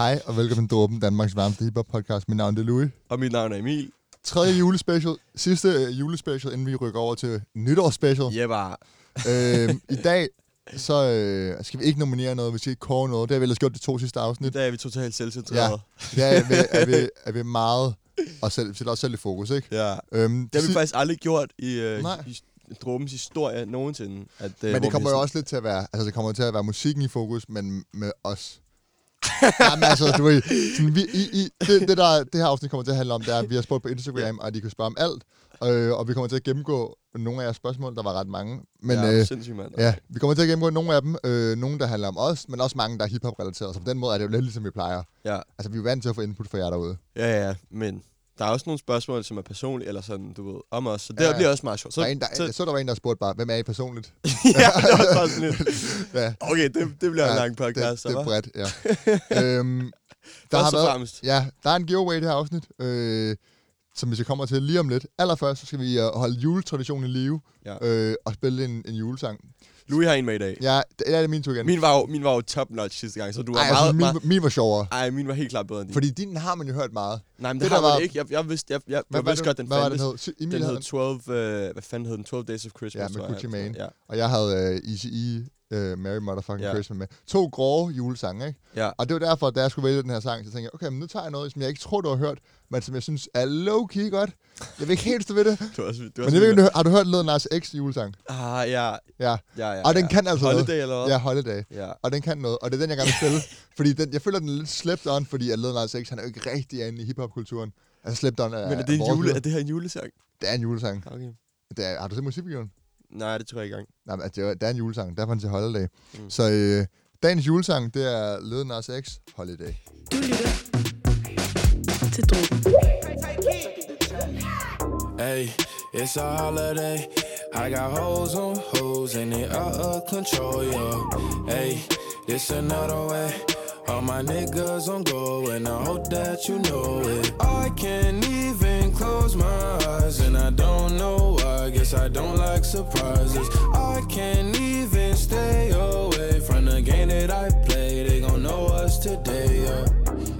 Hej og velkommen til Dråben, Danmarks varmeste hiphop-podcast. Mit navn er Louis. Og mit navn er Emil. Tredje julespecial. Sidste julespecial, inden vi rykker over til nytårsspecial. Jebba. I dag, så skal vi ikke nominere noget, vi skal ikke kåre noget. Det har vi ellers gjort de to sidste afsnit. Der er vi totalt selvcentreret. Ja, er vi meget os selv. Vi sætter os selv i fokus, ikke? Ja. Det har vi faktisk aldrig gjort i Dråbens historie nogensinde. At, men det kommer jo også lidt til at være, altså det kommer til at være musikken i fokus, men med os. Jamen altså, du ved, sådan, det her afsnit kommer til at handle om, det er, at vi har spurgt på Instagram, og de kan spørge om alt, og vi kommer til at gennemgå nogle af jeres spørgsmål, der var ret mange. Men, ja, sindssygt mand. Ja, vi kommer til at gennemgå nogle af dem, nogle der handler om os, men også mange, der er hiphop-relateret, så på den måde er det jo lidt ligesom vi plejer. Ja. Altså, vi er vant til at få input fra jer derude. Ja, men der er også nogle spørgsmål, som er personlige, eller sådan, du ved, om os, så det bliver også meget sjovt. Der var en, der spurgte bare, hvem er I personligt? Ja, det var bare sådan lidt. Ja. Okay, det bliver en lang podcast. Det er bredt, ja. Der er en giveaway i det her afsnit, som vi skal komme til lige om lidt. Allerførst så skal vi holde juletraditionen i live, og spille en julesang. Louis har en med i dag. Ja, det er min tur igen. Min var jo top-notch sidste gang, så du var min var sjovere. Nej, min var helt klart bedre end din. Fordi din har man jo hørt meget. Nej, men det har man ikke. Jeg vidste godt, den fandtes. Den hed 12... hvad fanden hed den? 12 Days of Christmas. Ja, med Gucci Mane. Ja. Og jeg havde Eazy-E, Merry Motherfucking Christmas med. To grove julesange, ikke? Ja. Og det var derfor, da jeg skulle vælge den her sang, så tænkte jeg, okay, men nu tager jeg noget, som jeg ikke tror, du har hørt, men som jeg synes er low-key godt. Jeg vil ikke helt stå ved det. Har du hørt Lil Nas X julesang? Ah, ja. Og den kan altså Holiday, noget. Eller hvad? Ja, Holiday. Ja. Og den kan noget, og det er den, jeg gerne vil spille. Fordi jeg føler, den er lidt slept on, fordi Lil Nas X, han er jo ikke rigtig inde i hiphop-kulturen. Altså slept on. Men er det her en julesang? Det er en julesang. Okay. Har du set musikvideoen? Nej, det tror jeg ikke engang. Nej, men det er en julesang. Derfor er den til Holiday. Mm. Så dagens julesang, det er Lil Nas X, Holiday. Du lytter til Dråben. Hey, it's a holiday. I got hoes on hoes and they out of control, yo. Hey, this another way. All my niggas on go and I hope that you know it. I can't even close my eyes and I don't know why. I guess I don't like surprises. I can't even stay away from the game that I play. They gon' know us today, yeah.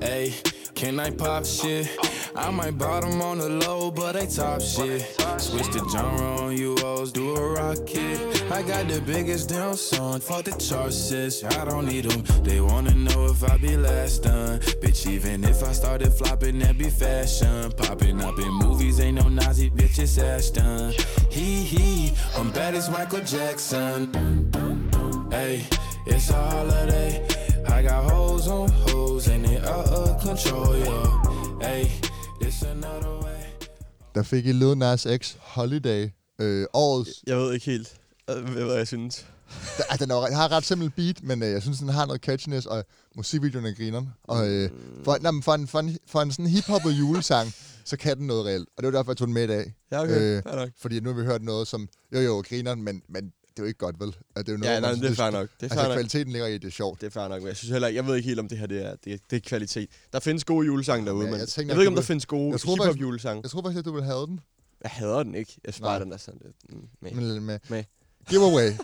Hey, can I pop shit? I might bottom on the low, but they top shit. Switch the genre on you hoes, do a rocket. I got the biggest damn song, fuck the charts, sis. I don't need them. They wanna know if I be last done. Bitch, even if I started flopping, that be fashion. Popping up in movies, ain't no Nazi, bitch, it's Ashton. He, I'm bad as Michael Jackson. Hey, it's a holiday. I got hoes on hoes, and they out of control, yo. Hey. Der fik I Lil Nas X Holiday årets... Jeg ved ikke helt, hvad jeg synes. Den har ret simpel beat, men jeg synes, den har noget catchiness, og musikvideoen er grineren. Og for en sådan hiphoppet julesang, så kan den noget reelt. Og det var derfor, jeg tog den med i dag. Ja, okay. Fordi nu har vi hørt noget som, jo, grineren, men det er jo ikke godt, vel? Det er jo noget, det er fair nok. Altså, kvaliteten ligger i, det er sjovt. Det er fair nok, men jeg synes heller ikke, jeg ved ikke helt, om det her det er kvalitet. Der findes gode julesange derude, men jeg ved ikke, om der findes gode hip-hop-julesange. Jeg tror faktisk, at du ville have den. Jeg hader den ikke. Jeg sparer den der sådan lidt. Med.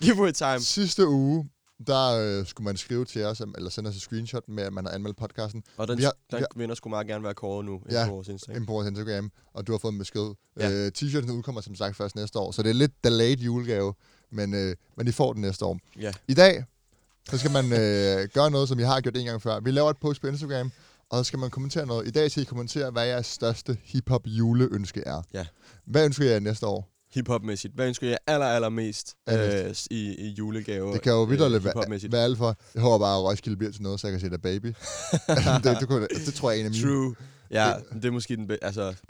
Giveaway time. Sidste uge, der skulle man skrive til os, eller sende os et screenshot med, at man har anmeldt podcasten. Og den vinder skulle meget gerne være kåret nu, ind på vores Instagram. Og du har fået en besked. Ja. T-shirten udkommer som sagt først næste år, så det er lidt delayed julegave, men I får den næste år. Ja. I dag, så skal man gøre noget, som I har gjort en gang før. Vi laver et post på Instagram, og så skal man kommentere noget. I dag skal I kommentere, hvad jeres største hiphop juleønske er. Ja. Hvad ønsker jeg næste år? Hiphop-mæssigt. Hvad ønsker jeg allermest i julegave? Det kan jo vitterligt være alt for. Jeg håber bare, at Roskilde bliver til noget, så jeg kan se der baby. det tror jeg er en af mine. True. Ja, det er måske det kan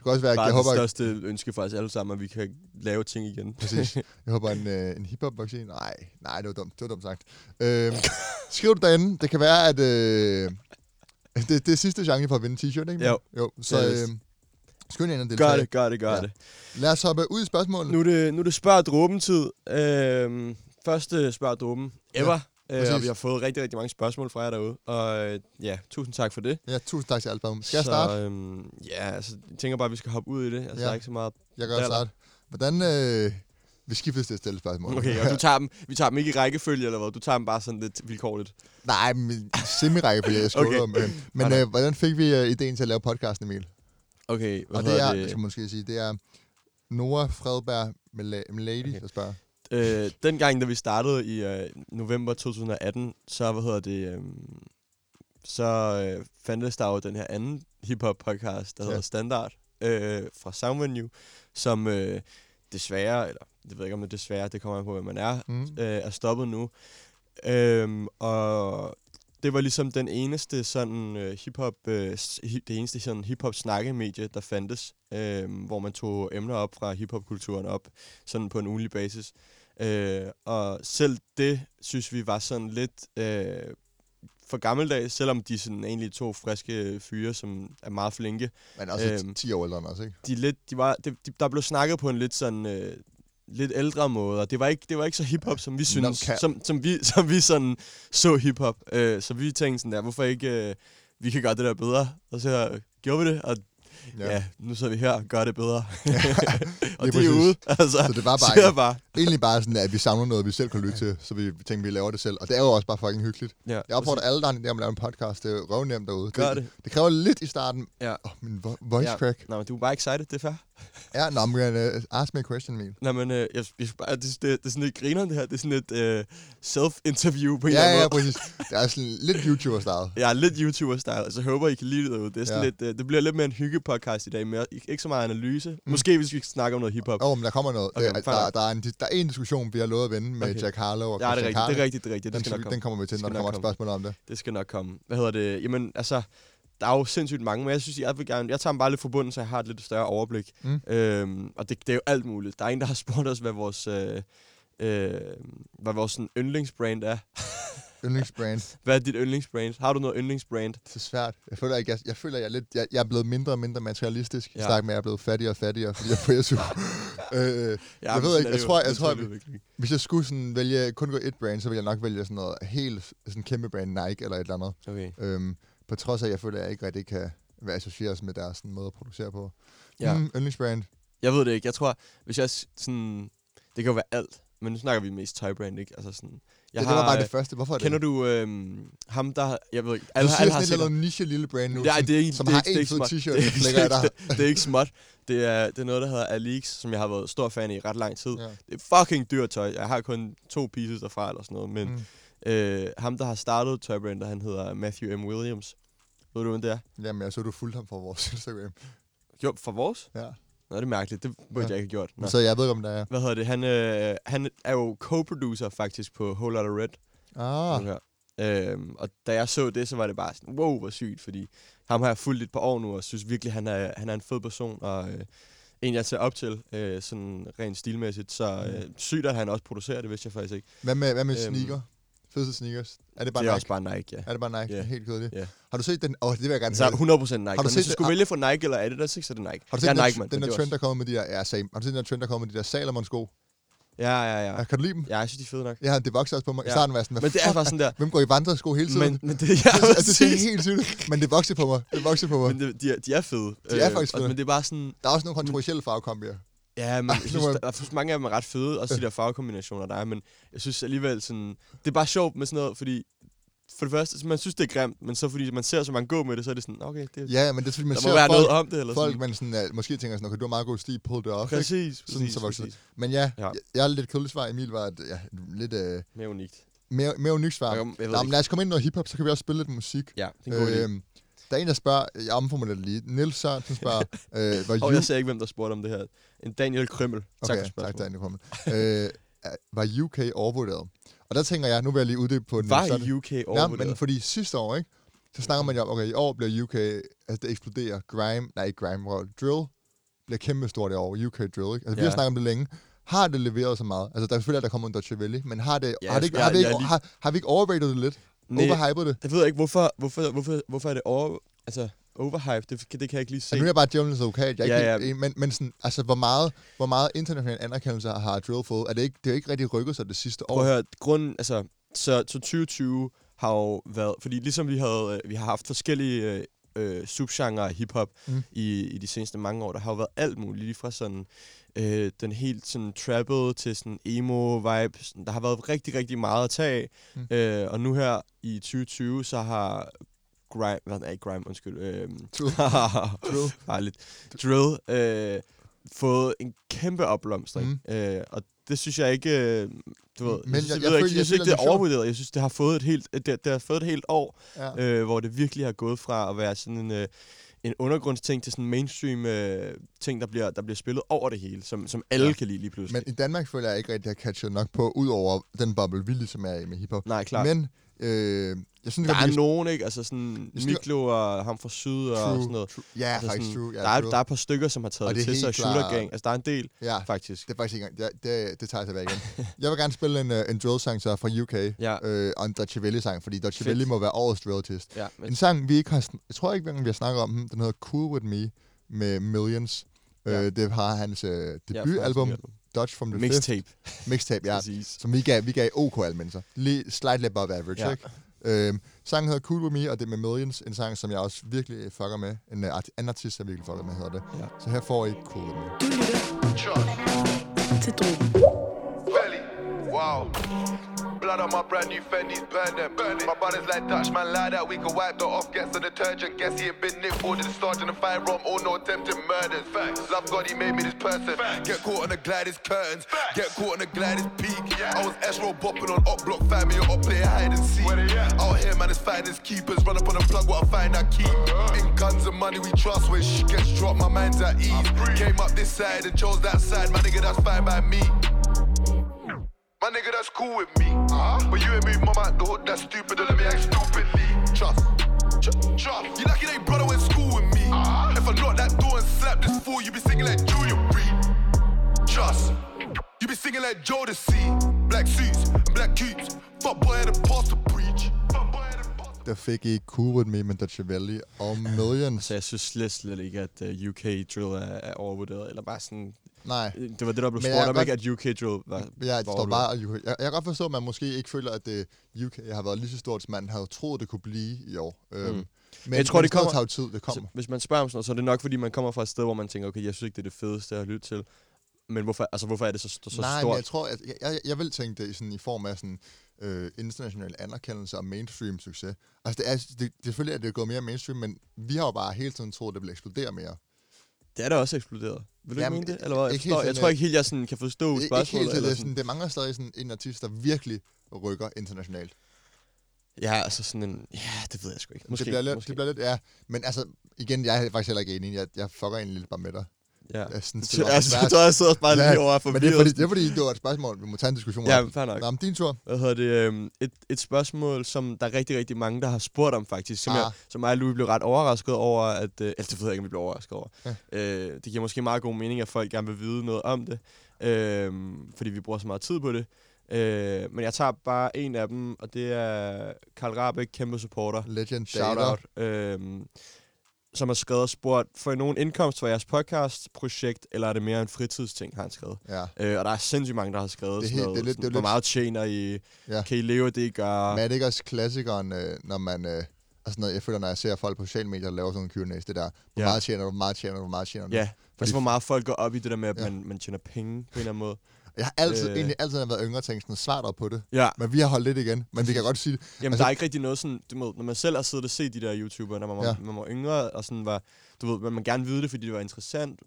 også være, bare det største ønske for os alle sammen, at vi kan lave ting igen. Præcis. Jeg håber en hiphop-vaccine. Nej, det var dumt. Det var dumt sagt. Skriv det derinde. Det kan være, at det er sidste chance for at vinde t-shirt, ikke? Jo. Så... Gør det. Lad os hoppe ud i spørgsmålet. Nu er det spørg dråben-tid. Første spørg dråben ever. Ja, og vi har fået rigtig, rigtig mange spørgsmål fra jer derude. Og tusind tak for det. Ja, tusind tak til alle sammen. Skal jeg starte? Jeg tænker bare, at vi skal hoppe ud i det. Jeg ikke så meget. Jeg kan godt starte. Hvordan Vi skiftes til at stille spørgsmål. Okay, og du tager dem, vi tager dem ikke i rækkefølge eller hvad? Du tager dem bare sådan lidt vilkårligt? Nej, men semi-rækkefølge, jeg skulle om. Men hvordan fik vi ideen til at lave podcasten, Emil? Okay, og det er, skal man måske sige, det er Nora Fredberg med Lady, okay, der spørger. Dengang, da vi startede i november 2018, så, fandtes der jo den her anden hip-hop-podcast, der hedder Standard, fra Soundvenue, som desværre, eller jeg ved ikke om det er desværre, det kommer an på, hvad man er, er stoppet nu. Og det var ligesom den eneste sådan det eneste sådan hip-hop snakkemedie der fandtes, hvor man tog emner op fra hip-hop-kulturen op sådan på en ugentlig basis. Og selv det synes vi var sådan lidt for gammeldags, selvom de sådan egentlig to friske fyre, som er meget flinke. Men også 10 år ældre end os, ikke? Der blev snakket på en lidt sådan lidt ældre måde, og det var ikke så hiphop, som vi synes, som vi sådan så hiphop. Så vi tænkte sådan der, hvorfor ikke vi kan gøre det der bedre? Og så gjorde vi det, og ja, nu sidder vi her og gør det bedre. Ja, og det er ude. Altså, så det var bare egentlig bare sådan, at vi samler noget, vi selv kan lytte til, så vi tænkte, vi laver det selv. Og det er jo også bare fucking hyggeligt. Ja, jeg opfordrer alle, der har en idé om at lave en podcast. Det er jo røvnemt derude. Det kræver lidt i starten. Ja. Min voice crack. Nå, men du er bare excited, det er fair. Ja, nå, men ask me a question, Emil. Nå, men det er sådan lidt griner, det her. Det er sådan lidt self-interview på en eller anden måde. Ja, præcis. Det er sådan lidt YouTuber-style. Ja, lidt YouTuber-style. Altså, jeg håber, I kan lide det derude. Det er sådan lidt, det bliver lidt mere en hyggepodcast i dag, med ikke så meget analyse. Måske hvis vi snakker om noget hiphop. Åh, men der kommer noget. Okay, der er en diskussion, vi har lovet at vende med Jack Harlow og Christian Karl. Ja, det er rigtigt, den kommer vi til, når der kommer et spørgsmål om det. Det skal nok komme. Hvad hedder det? Jamen, altså, der er jo sindssygt mange, men jeg synes, jeg tager dem bare lidt forbundet, så jeg har et lidt større overblik. Og det er jo alt muligt. Der er en, der har spurgt os, hvad vores sådan, yndlingsbrand er. Yndlingsbrand. Hvad er dit yndlingsbrand? Har du noget yndlingsbrand? Det er svært. Jeg føler, jeg er blevet mindre og mindre materialistisk. Jeg snakker med, at jeg er blevet fattigere og fattigere, fordi jeg er på SU. Jeg ved ikke, jeg tror, hvis jeg skulle sådan vælge kun gå et brand, så ville jeg nok vælge sådan noget helt sådan kæmpe brand Nike eller et eller andet. Okay. På trods af, jeg føler, at jeg ikke rigtig kan være associeret med deres sådan, måde at producere på. Ja. Yndlingsbrand. Jeg ved det ikke. Jeg tror, hvis jeg sådan... Det kan jo være alt. Men nu snakker vi mest tøjbrand, ikke? Altså sådan... Det var bare det første. Hvorfor kender det? Kender du ham, der... Jeg ved ikke... Du siger sådan et eller andet niche lille brand nu, som har en fed t-shirt. Det er ikke småt. Det er noget, der hedder Alix, som jeg har været stor fan i ret lang tid. Ja. Det er fucking dyrt tøj. Jeg har kun 2 pieces derfra eller sådan noget. Men ham, der har startet tøjbrand, han hedder Matthew M. Williams. Ved du, hvem det er? Jamen, jeg så, du fulgte ham fra vores Instagram. Jo, fra vores? Ja. Nå, det er mærkeligt. Det burde jeg ikke have gjort. Nå. Så jeg ved ikke, om det er. Hvad hedder det? Han er jo co-producer faktisk på Whole Lotta Red. Og da jeg så det, så var det bare sådan, wow, hvor sygt, fordi ham har jeg fulgt et par år nu, og synes virkelig, han er en fed person, og en, jeg ser op til, sådan rent stilmæssigt. Så sygt, at han også producerer det, vidste jeg faktisk ikke. Hvad med sneaker? Fødsel sneakers. Er det bare Nike? Det er også bare Nike, ja. Er det bare Nike? Yeah. Helt kedeligt. Yeah. Har du set den? Åh, det vil jeg gerne have. 100% Nike. Har du set hvis du skulle vælge for Nike eller Adidas, ikke, så er det Nike. Har du set den der trend, der kommer med de der... Ja, same. Har du set den der trend, der kommer med de der Salomon-sko? Ja. Kan du lide dem? Ja, jeg synes, de er fede nok. Ja, det vokser også på mig. I starten var sådan, men det er bare sådan der... Hvem går i vandresko hele tiden? Men det er helt sygt. Men det vokser på mig. Men de er fede. De er faktisk fede. Men det er bare sådan... Der er også nogle kontroversielle farvekombier. Ja, men jeg synes, der er mange af dem er ret fede, også de der farvekombinationer, der er, men jeg synes alligevel sådan, det er bare sjovt med sådan noget, fordi for det første, man synes, det er grimt, men så fordi man ser så mange gå med det, så er det sådan, okay, det er... Ja, men det er fordi, man ser folk, om det, eller folk man sådan, måske tænker sådan, okay, du har meget god stil, pull det op, Præcis. Men jeg er lidt kedeligt svar, Emil var et, lidt... mere unikt. Mere unikt svar. Men lad os komme ind i noget hiphop, så kan vi også spille lidt musik. Ja, det er en god idé. Der er en, der spørger, jeg omformulerer det lige, Niels Sørensen spørger... jeg ser ikke, hvem der spurgte om det her. En Daniel Krømmel. Okay, tak Daniel Krømmel. Var UK overvurderet? Og der tænker jeg, nu vil jeg lige uddybe på... Var UK overvurderet? Nej, men fordi sidste år, ikke? Så snakker man jo om, okay, i år bliver UK... Altså, det eksploderer. Drill bliver kæmpestort i år. UK Drill, ikke? Altså, vi har snakket om det længe. Har det leveret så meget? Altså, der er selvfølgelig, at der kommer en Deutsche Welle, men har vi ikke overrated det lidt? Overhypet det? Jeg ved ikke, hvorfor er det overhypet? Det kan jeg ikke lige se. Nu er jeg bare djævelens advokat. Men sådan, altså, hvor meget international anerkendelse har drill fået? Det er jo ikke rigtig rykket sig det sidste år. Prøv at høre, grunden, altså, så 2020 har jo været... Fordi ligesom vi har haft forskellige subgenre af hiphop i de seneste mange år, der har jo været alt muligt, lige fra sådan den helt sådan trappede til sådan emo-vibe. Sådan, der har været rigtig, rigtig meget at tage af. Og nu her i 2020, så har Drill fået en kæmpe opblomstring. Og det synes jeg ikke, du ved, men jeg synes ikke det er overvurderet. Jeg synes det har fået et helt år, hvor det virkelig har gået fra at være sådan en undergrundsting til sådan en mainstream ting, der bliver spillet over det hele, som alle kan lide lige pludselig. Men i Danmark føler jeg ikke rigtig at catchet nok på, udover den boble vi ligesom er i med hiphop. Nej, klart. Men jeg synes, der er nogen, ikke? Altså sådan Miklo og ham fra Syd og sådan noget. Ja, altså faktisk sådan, der er et par stykker, som har taget det til sig, og Shooter Gang. Altså, der er en del, faktisk. Det er faktisk ikke engang. Det tager jeg tilbage igen. Jeg vil gerne spille en drill-sang så fra UK, og en Dutchivelli-sang, fordi Dutchivelli må være årets drill-artist. Ja, en sang, vi ikke har... Jeg tror ikke, vi har snakket om den. Den hedder Cool With Me med Millions. Det har hans debutalbum. Dutch from the Mixtape. Mixtape, ja. Som vi gav OK almindelser. Lige slightly above average, ikke? Sangen hedder Cool With Me, og det er med Millions. En sang, som jeg også virkelig fucker med. En anden artist, jeg virkelig fucker med, hedder det. Ja. Så her får I Cool With Me. Du lytter til Drogen. Wow. Blood on my brand new Fendi's, burn them. My body's like Dutchman, lie that we can wipe the off, get some detergent. Guess he ain't been nipped, ordered the sergeant and fire rum, or no attempted murders. Facts. Love God, he made me this person. Facts. Get caught on the glide, his curtains. Facts. Get caught on the glide, his peak. Yeah. I was Ashrow bopping on up block, family, up playing hide and seek. Out here, man, it's fighting his keepers. Run up on the plug, what I find I keep. In guns and money, we trust. When shit gets dropped, my mind's at ease. Came up this side and chose that side, my nigga, that's fine by me. My nigga, that's cool with me. But you ain't me, mom out the hood, that's stupid. Don't let me act stupidly. Trust. You lucky they brother went school with me. If I knock that door and slap this fool, you be singing like Julia Reed. Trust. You be singing like Jodeci. Black suits and black cubes. Fuck boy had a past to preach. Der fik I Cool With Me med Dutchivelli og Millions. Altså, jeg synes slet ikke, at UK Drill er overvurderet, eller bare sådan... Nej. Det var det, der blev spurgt om, ikke, at UK Drill var... Ja, det står bare UK. Jeg kan godt forstå, at man måske ikke føler, at UK har været lige så stort, som man havde troet, det kunne blive i år. Men jeg tror, det kommer... tager tid, det kommer. Hvis man spørger om sådan noget, så er det nok, fordi man kommer fra et sted, hvor man tænker, okay, jeg synes ikke, det er det fedeste, jeg har lyttet til. Men hvorfor er det så stort? Nej, jeg tror, at jeg vil tænke det sådan, i form af sådan... international anerkendelse og mainstream succes. Altså selvfølgelig er det gået mere mainstream, men vi har jo bare hele tiden troet, at det ville eksplodere mere. Det er da også eksploderet. Vil du ikke mene det? Eller jeg tror ikke helt, jeg sådan kan forstå spørgsmålet. Ikke helt sådan. Det mangler stadig sådan en artist, der virkelig rykker internationalt. Ja, altså sådan en... Ja, det ved jeg sgu ikke. Måske, det bliver lidt, ja. Men altså, igen, jeg er faktisk heller ikke enig. Jeg fucker egentlig lidt bare med dig. Ja. Jeg sidder også bare lige over forvirret. Men det er fordi, det var et spørgsmål, vi må tage en diskussion om. Ja, fair nok. Nå, men din tur. Hvad hedder det? Et spørgsmål, som der er rigtig, rigtig mange, der har spurgt om faktisk. Som mig og Louis blev ret overrasket over, at... det ved jeg ikke, om vi blev overrasket over. Ja. Det giver måske meget god mening, at folk gerne vil vide noget om det. Fordi vi bruger så meget tid på det. Men jeg tager bare en af dem, og det er Karl Rabeck, kæmpe supporter. Legend. Shoutout. Som har skrevet og spurgt, får I nogen indkomst fra jeres podcast-projekt, eller er det mere en fritidsting, har han skrevet? Ja. Og der er sindssygt mange, der har skrevet sådan noget, hvor meget tjener I, kan I leve det, I gør? Men er det ikke også klassikeren, når man, altså noget, jeg føler, når jeg ser folk på sociale medier, der laver sådan en Q&A, det der, hvor meget tjener du? Ja, altså hvor meget folk går op i det der med, at man tjener penge på en eller anden måde. Jeg har egentlig altid har været yngre og tænkt sådan svært op på det. Ja. Men vi har holdt lidt igen. Men vi kan godt sige det. Jamen altså, der er ikke rigtig noget sådan... Du ved, når man selv har siddet og set de der YouTubere, når man var yngre, og sådan var... Du ved, man gerne ville det, fordi det var interessant.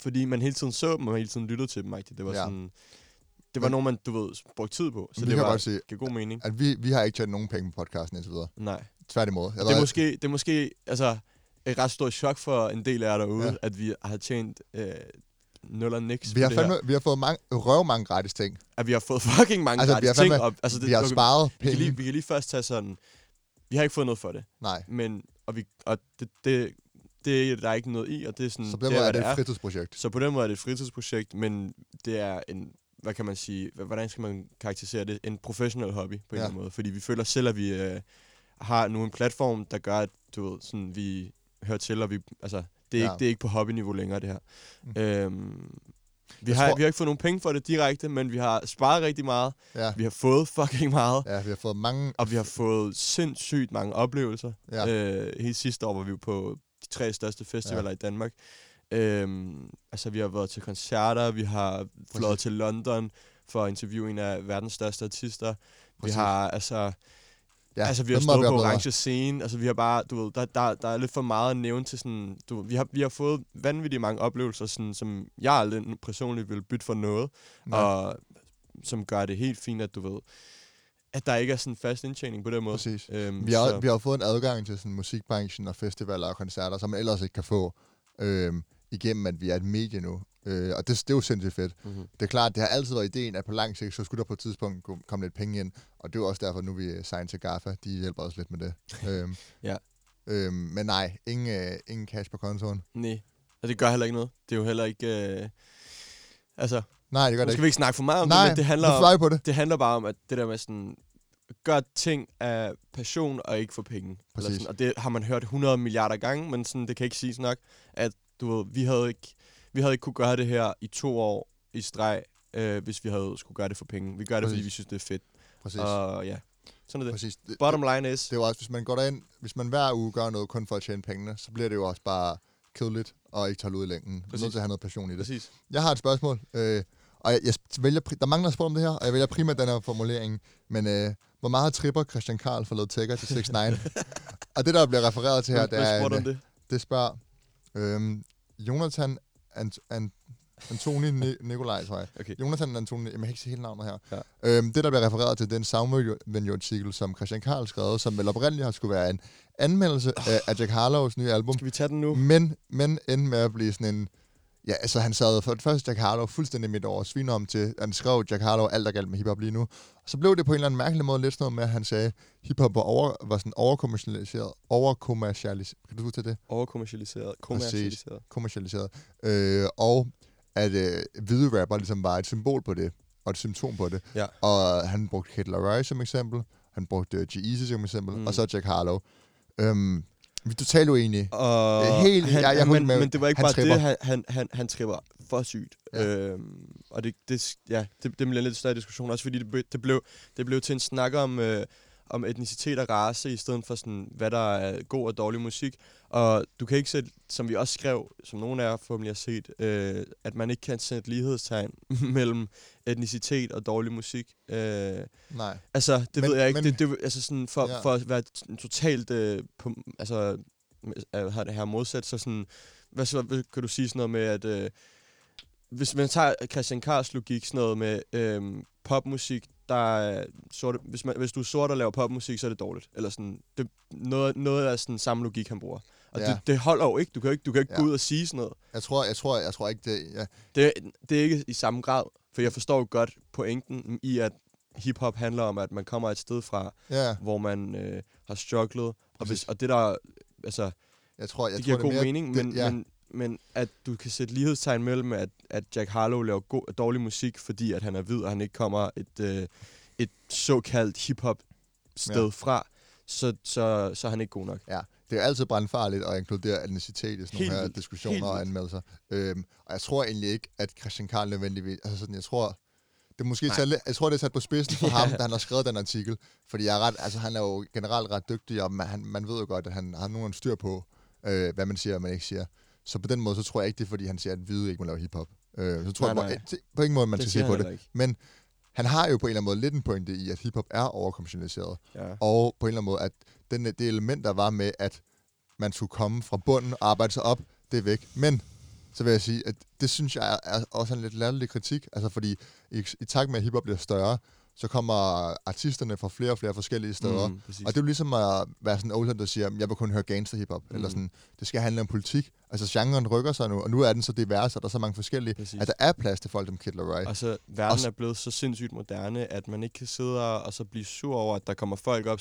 Fordi man hele tiden så dem, og man hele tiden lyttede til dem. Ikke? Det var sådan... Det var nogen, man, du ved, brugte tid på. Så det var godt god mening. At vi har ikke tjent nogen penge på podcasten indtil videre. Nej. Tværtimod. Det er måske altså, et ret stort chok for en del af jer derude, at vi har tjent... Nul og niks. Vi har fået mange gratis ting. At vi har fået fucking mange gratis ting. Vi har sparet penge. Vi kan lige først tage sådan... Vi har ikke fået noget for det. Nej. Men, det er der ikke noget i, og det er sådan... Så på den måde er det et fritidsprojekt. Så på den måde er det et fritidsprojekt, men det er en... Hvad kan man sige? Hvordan skal man karakterisere det? En professionel hobby, på en eller anden måde. Fordi vi føler selv, at vi har nu en platform, der gør, at du ved, sådan, vi hører til, og vi... Altså, det er ikke på hobbyniveau længere, det her. Vi har ikke fået nogen penge for det direkte, men vi har sparet rigtig meget. Ja. Vi har fået fucking meget. Ja, vi har fået mange... Og vi har fået sindssygt mange oplevelser. Hele sidste år var vi på de 3 største festivaler i Danmark. Altså, vi har været til koncerter, vi har fløjet til London for at interviewe en af verdens største artister. Præcis. Vi har altså... Ja, altså, vi har stået på orange scene. Altså, vi har bare, du ved, der er lidt for meget at nævne til sådan... Du, vi har fået vanvittigt mange oplevelser, sådan, som jeg aldrig personligt ville bytte for noget. Ja. Og som gør det helt fint, at du ved... At der ikke er sådan fast indtjening på den måde. Præcis. Vi har fået en adgang til sådan musikbranchen og festivaler og koncerter, som man ellers ikke kan få igennem, at vi er et medie nu. Og det er jo sindssygt fedt. Mm-hmm. Det er klart, det har altid været ideen, at på lang sigt, så skulle der på et tidspunkt komme lidt penge ind. Og det er også derfor, nu vi signet til GAFA. De hjælper os lidt med det. Ja. Men nej, ingen cash på kontoen. Nej, og det gør heller ikke noget. Det er jo heller ikke... altså... Nej, det gør det ikke. Skal vi ikke snakke for meget om det, men det handler om, på det. Det handler bare om, at det der med sådan, gør ting af passion og ikke for penge. Sådan, og det har man hørt 100 milliarder gange, men sådan, det kan ikke siges nok, at du ved, vi havde ikke kunne gøre det her i 2 år i streg, hvis vi havde skulle gøre det for penge. Vi gør det, fordi vi synes, det er fedt. Præcis. Og ja, sådan er det. Bottom line is... Det er også, hvis man går derind, hvis man hver uge gør noget kun for at tjene pengene, så bliver det jo også bare kedeligt og ikke holde ud i længden. Man er nødt til at have noget passion i det. Præcis. Jeg har et spørgsmål. Og jeg vælger, der mangler spurgt om det her, og jeg vælger primært den her formulering, men hvor meget tripper Christian Karl for Led Tækker til 6ix9ine? Og det, der bliver refereret til her, det er... Det spørger Jonathan Antoni Nikolaj, tror jeg. Okay. Jonathan Antoni, jeg kan ikke se hele navnet her. Ja. Det, der bliver refereret til, den Soundvenue-artikel, som Christian Karl skrev, som vel oprindeligt har skulle være en anmeldelse af Jack Harlows nye album. Skal vi tage den nu? Men endte med at blive sådan en... Ja, altså han sad for det første Jack Harlow fuldstændig midt over sviner om til, han skrev Jack Harlow alt er galt med hiphop lige nu. Og så blev det på en eller anden mærkelig måde lidt sådan noget med, at han sagde, hiphop var sådan overkommercialiseret. Kan du huske det? Kommercialiseret. Og at hvide rapper ligesom var et symbol på det, og et symptom på det. Ja. Og han brugte Kid Laroi som eksempel, han brugte Jay-Z som eksempel, og så Jack Harlow. Vi er totalt uenige. Men det var ikke bare tripper. Det, han tripper for sygt. Ja. Og det blev en lidt større diskussion, også fordi det blev til en snak om etnicitet og race, i stedet for sådan, hvad der er god og dårlig musik. Og du kan ikke sætte, som vi også skrev, som nogen af jer formentlig har set, at man ikke kan sætte lighedstegn mellem etnicitet og dårlig musik. Nej. Altså, ved jeg ikke. Det, altså sådan, for at være totalt har det her modsat, så sådan, hvad kan du sige sådan noget med, at hvis man tager Kristian Karls logik, sådan noget med popmusik, der er sorte, hvis du er sort og laver popmusik, så er det dårligt. Eller sådan, det, noget af sådan samme logik, han bruger. Og det holder jo ikke. Du kan ikke gå ud og sige sådan noget. Jeg tror ikke det. Ja. Det er ikke i samme grad, for jeg forstår jo godt pointen i, at hiphop handler om, at man kommer et sted fra, hvor man har strugglet. Og det der, altså, jeg tror det giver god mening, men at du kan sætte lighedstegn mellem, at Jack Harlow laver dårlig musik, fordi at han er hvid, og han ikke kommer et såkaldt hip-hop-sted fra, så er han ikke god nok. Ja, det er altid brandfarligt at inkludere etnicitet i sådan nogle her diskussioner og anmeldelser. Og jeg tror egentlig ikke, at Christian Karl nødvendigvis... Altså sådan, jeg tror... Det er måske det er sat på spidsen for ham, da han har skrevet den artikel. Fordi han er jo generelt ret dygtig, og man ved jo godt, at han har nogen styr på, hvad man siger og man ikke siger. Så på den måde, så tror jeg ikke, det er, fordi han siger, at hvide ikke må lave hiphop. Så tror jeg på ingen måde, man skal se på det. Ikke. Men han har jo på en eller anden måde lidt en pointe i, at hiphop er overkommercialiseret. Ja. Og på en eller anden måde, at det element, der var med, at man skulle komme fra bunden og arbejde sig op, det er væk. Men så vil jeg sige, at det synes jeg er også en lidt latterlig kritik. Altså fordi i takt med, at hiphop bliver større, så kommer artisterne fra flere og flere forskellige steder. Og det er jo ligesom at være sådan en oldhand, der siger, jeg vil kun høre gangsterhiphop, eller sådan, det skal handle om politik. Altså, genren rykker sig nu, og nu er den så divers, og der er så mange forskellige, at der er plads til folk som Kid Laroi. Og så verden er blevet så sindssygt moderne, at man ikke kan sidde og så blive sur over, at der kommer folk op,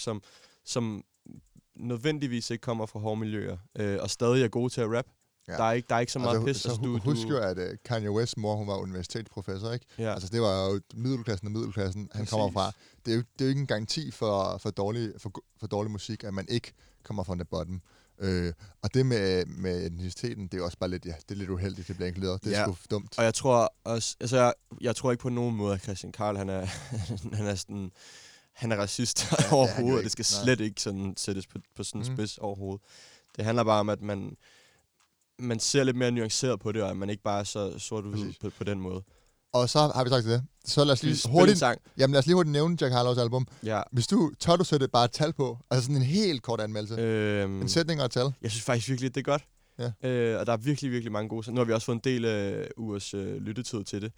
som nødvendigvis ikke kommer fra hårde miljøer, og stadig er gode til at rappe. Ja. Der er ikke så meget pis. Altså, husk jo, at Kanye West mor, hun var universitetsprofessor, ikke? Ja. Altså, det var jo middelklassen, han kommer fra. Det er jo ikke en garanti for dårlig musik, at man ikke kommer fra den bottom. Og det med etniciteten, det er også bare lidt, det er lidt uheldigt, det bliver inkluderet. Det er sgu dumt. Og jeg tror også, altså, jeg tror ikke på nogen måde, at Kristian Karl, han er racist overhovedet, og det skal slet ikke sådan sættes på sådan en spids overhovedet. Det handler bare om, at man man ser lidt mere nuanceret på det, og man ikke bare er så sort-hvid på den måde. Og så har vi sagt det. Så lad os lige hurtigt, nævne Jack Harlows album. Ja. Hvis du tør du sætte bare et tal på, altså sådan en helt kort anmeldelse. En sætning og et tal. Jeg synes faktisk virkelig, det er godt. Ja. Og der er virkelig, virkelig mange gode. Nu har vi også fået en del ugers lyttetid til det.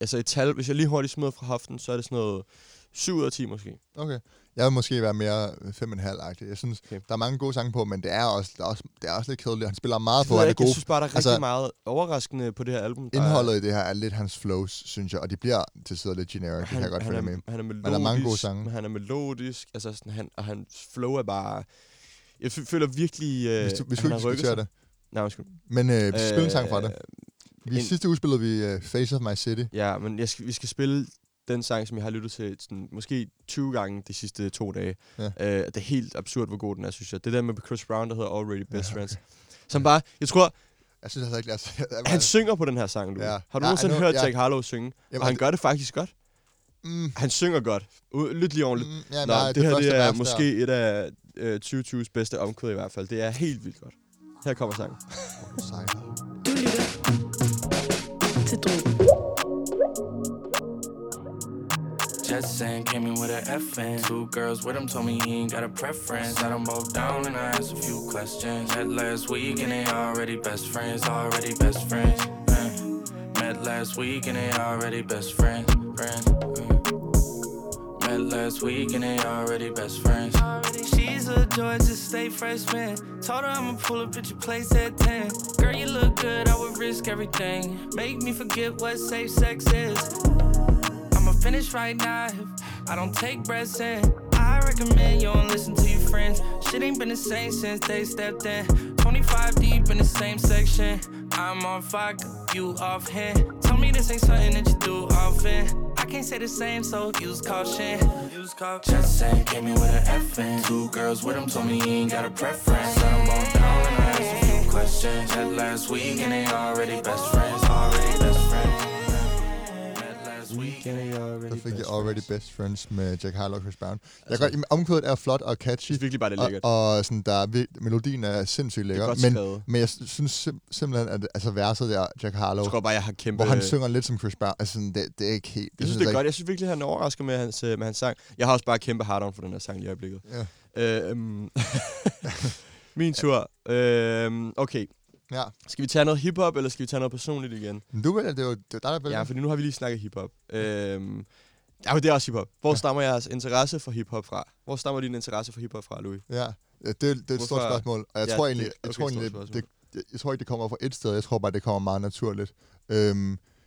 Altså et tal, hvis jeg lige hurtigt smider fra hoften, så er det sådan noget 7 ud af 10 måske. Okay. Jeg vil måske være mere 5,5-agtig. Jeg synes, okay, der er mange gode sange på, men det er også, lidt kedeligt. Han spiller meget på, han er god. Jeg synes bare, der er rigtig meget overraskende på det her album. Indholdet i det her er lidt hans flows, synes jeg, og de bliver til sidder lidt generic. Det kan jeg godt følge med. Han er melodisk, der er mange gode sange. Han er melodisk, altså sådan, og hans flow er bare... Jeg føler virkelig, hvis du ikke diskuterer det. Nej, undskyld. Men spil en sang fra det. Sidste uge spillede vi Face of My City. Ja, men vi skal spille den sang, som jeg har lyttet til sådan, måske 20 gange de sidste 2 dage. Ja. Det er helt absurd, hvor god den er, synes jeg. Det der med Chris Brown, der hedder Already Best Friends. Som bare, jeg tror... Jeg synes altså ikke, han synger på den her sang, du. Ja. Har du nogensinde hørt Jack Harlow synge? Jamen, og han gør det faktisk godt. Han synger godt. Lyt lige ordentligt. Det er måske et af 2020's bedste omkød i hvert fald. Det er helt vildt godt. Her kommer sangen. Du lytter til Drogen. Just saying, came in with an FN. 2 girls with him told me he ain't got a preference. Sat them both down and I asked a few questions. Met last week and they already best friends. Met last week and they already best friends. Met last week and they already best friends. She's a joy, just stay freshman. Told her I'ma pull up at your place at 10. Girl, you look good, I would risk everything. Make me forget what safe sex is. Finish right now, I don't take breaths in. I recommend you don't listen to your friends. Shit ain't been the same since they stepped in. 25 deep in the same section. I'm on fire, you off hand. Tell me this ain't something that you do often. I can't say the same, so use caution. Just saying, came in with an FN. 2 girls with him told me he ain't got a preference. Set him both down and I asked a few questions. Met last week and they already best friends. Already best friends. Så fik jeg Already Best Friends med Jack Harlow og Chris Brown. Omkvædet er flot og catchy. Det er virkelig bare, det er lækkert. Og sådan, melodien er sindssygt lækker. Det er men jeg synes simpelthen, at verset der, Jack Harlow, jeg tror bare, jeg har kæmpe... hvor han synger lidt som Chris Brown. Altså, det er ikke helt... Jeg synes, det er godt. Jeg synes virkelig, han overrasker med hans sang. Jeg har også bare kæmpe hard on for den her sang i øjeblikket. Ja. Min tur. Okay. Ja. Skal vi tage noget hiphop, eller skal vi tage noget personligt igen? Du ved, det er jo dig, der vælger. Ja, for nu har vi lige snakket hiphop. Ja, det er også hiphop. Hvor stammer jeres interesse for hiphop fra? Hvor stammer din interesse for hiphop fra, Louis? Ja, det er et stort spørgsmål. Og jeg tror ikke, det kommer fra et sted. Jeg tror bare, det kommer meget naturligt.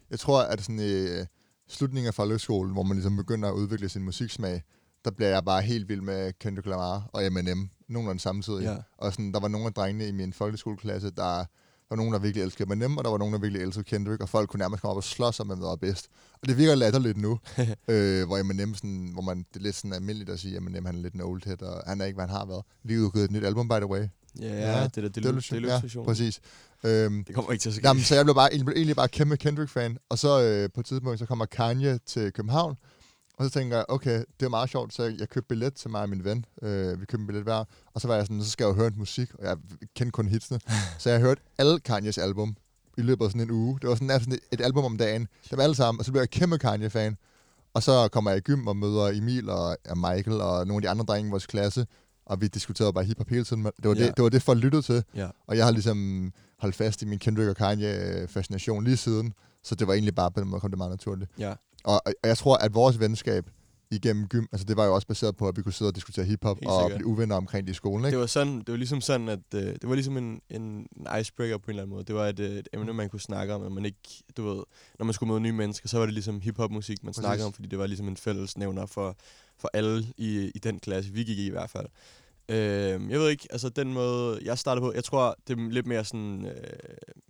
Jeg tror, at sådan slutningen af folkeskolen, hvor man ligesom begynder at udvikle sin musiksmag, der bliver jeg bare helt vild med Kendrick Lamar og Eminem. Nogenlunde samtidig. Ja. Og sådan, der var nogle af drengene i min folkeskoleklasse, der var nogen, der virkelig elskede Eminem, og der var nogen, der virkelig elskede Kendrick, og folk kunne nærmest komme op og slås om, hvem der var bedst. Og det virker latterligt nu, hvor Eminem sådan, det er lidt sådan almindeligt at sige, at Eminem, han er lidt en old head, og han er ikke, hvad han har været. Lige udgivet et nyt album, by the way. Ja, det er delusion. Ja, præcis. Det kommer ikke til at ske. Jamen, så jeg blev egentlig bare kæmpe Kendrick-fan, og så på et tidspunkt, så kommer Kanye til København. Og så tænker jeg, okay, det er meget sjovt, så jeg købte billet til mig og min ven. Vi købte en billet hver, og så var jeg sådan, så skal jeg jo høre musik, og jeg kendte kun hitsene. Så jeg hørte alle Kanyes album i løbet af sådan en uge. Det var sådan et album om dagen. Det var alle sammen, og så blev jeg kæmpe Kanye-fan. Og så kommer jeg i gym og møder Emil og Michael og nogle af de andre drenge i vores klasse, og vi diskuterede bare hiphop hele tiden. Det var det, folk lyttede til. Yeah. Og jeg har ligesom holdt fast i min Kendrick og Kanye-fascination lige siden. Så det var egentlig bare på den måde, kom det meget naturligt. Yeah. Og jeg tror, at vores venskab igennem gym, det var jo også baseret på, at vi kunne sidde og diskutere hiphop og blive uvenner omkring det i skolen, ikke? Det var ligesom sådan, at det var ligesom en icebreaker på en eller anden måde. Det var et emne, man kunne snakke om, at man ikke, når man skulle møde nye mennesker, så var det ligesom hiphopmusik, man snakkede om, fordi det var ligesom en fællesnævner for alle i den klasse, vi gik i hvert fald. Jeg ved ikke, den måde, jeg startede på, jeg tror, det er lidt mere sådan,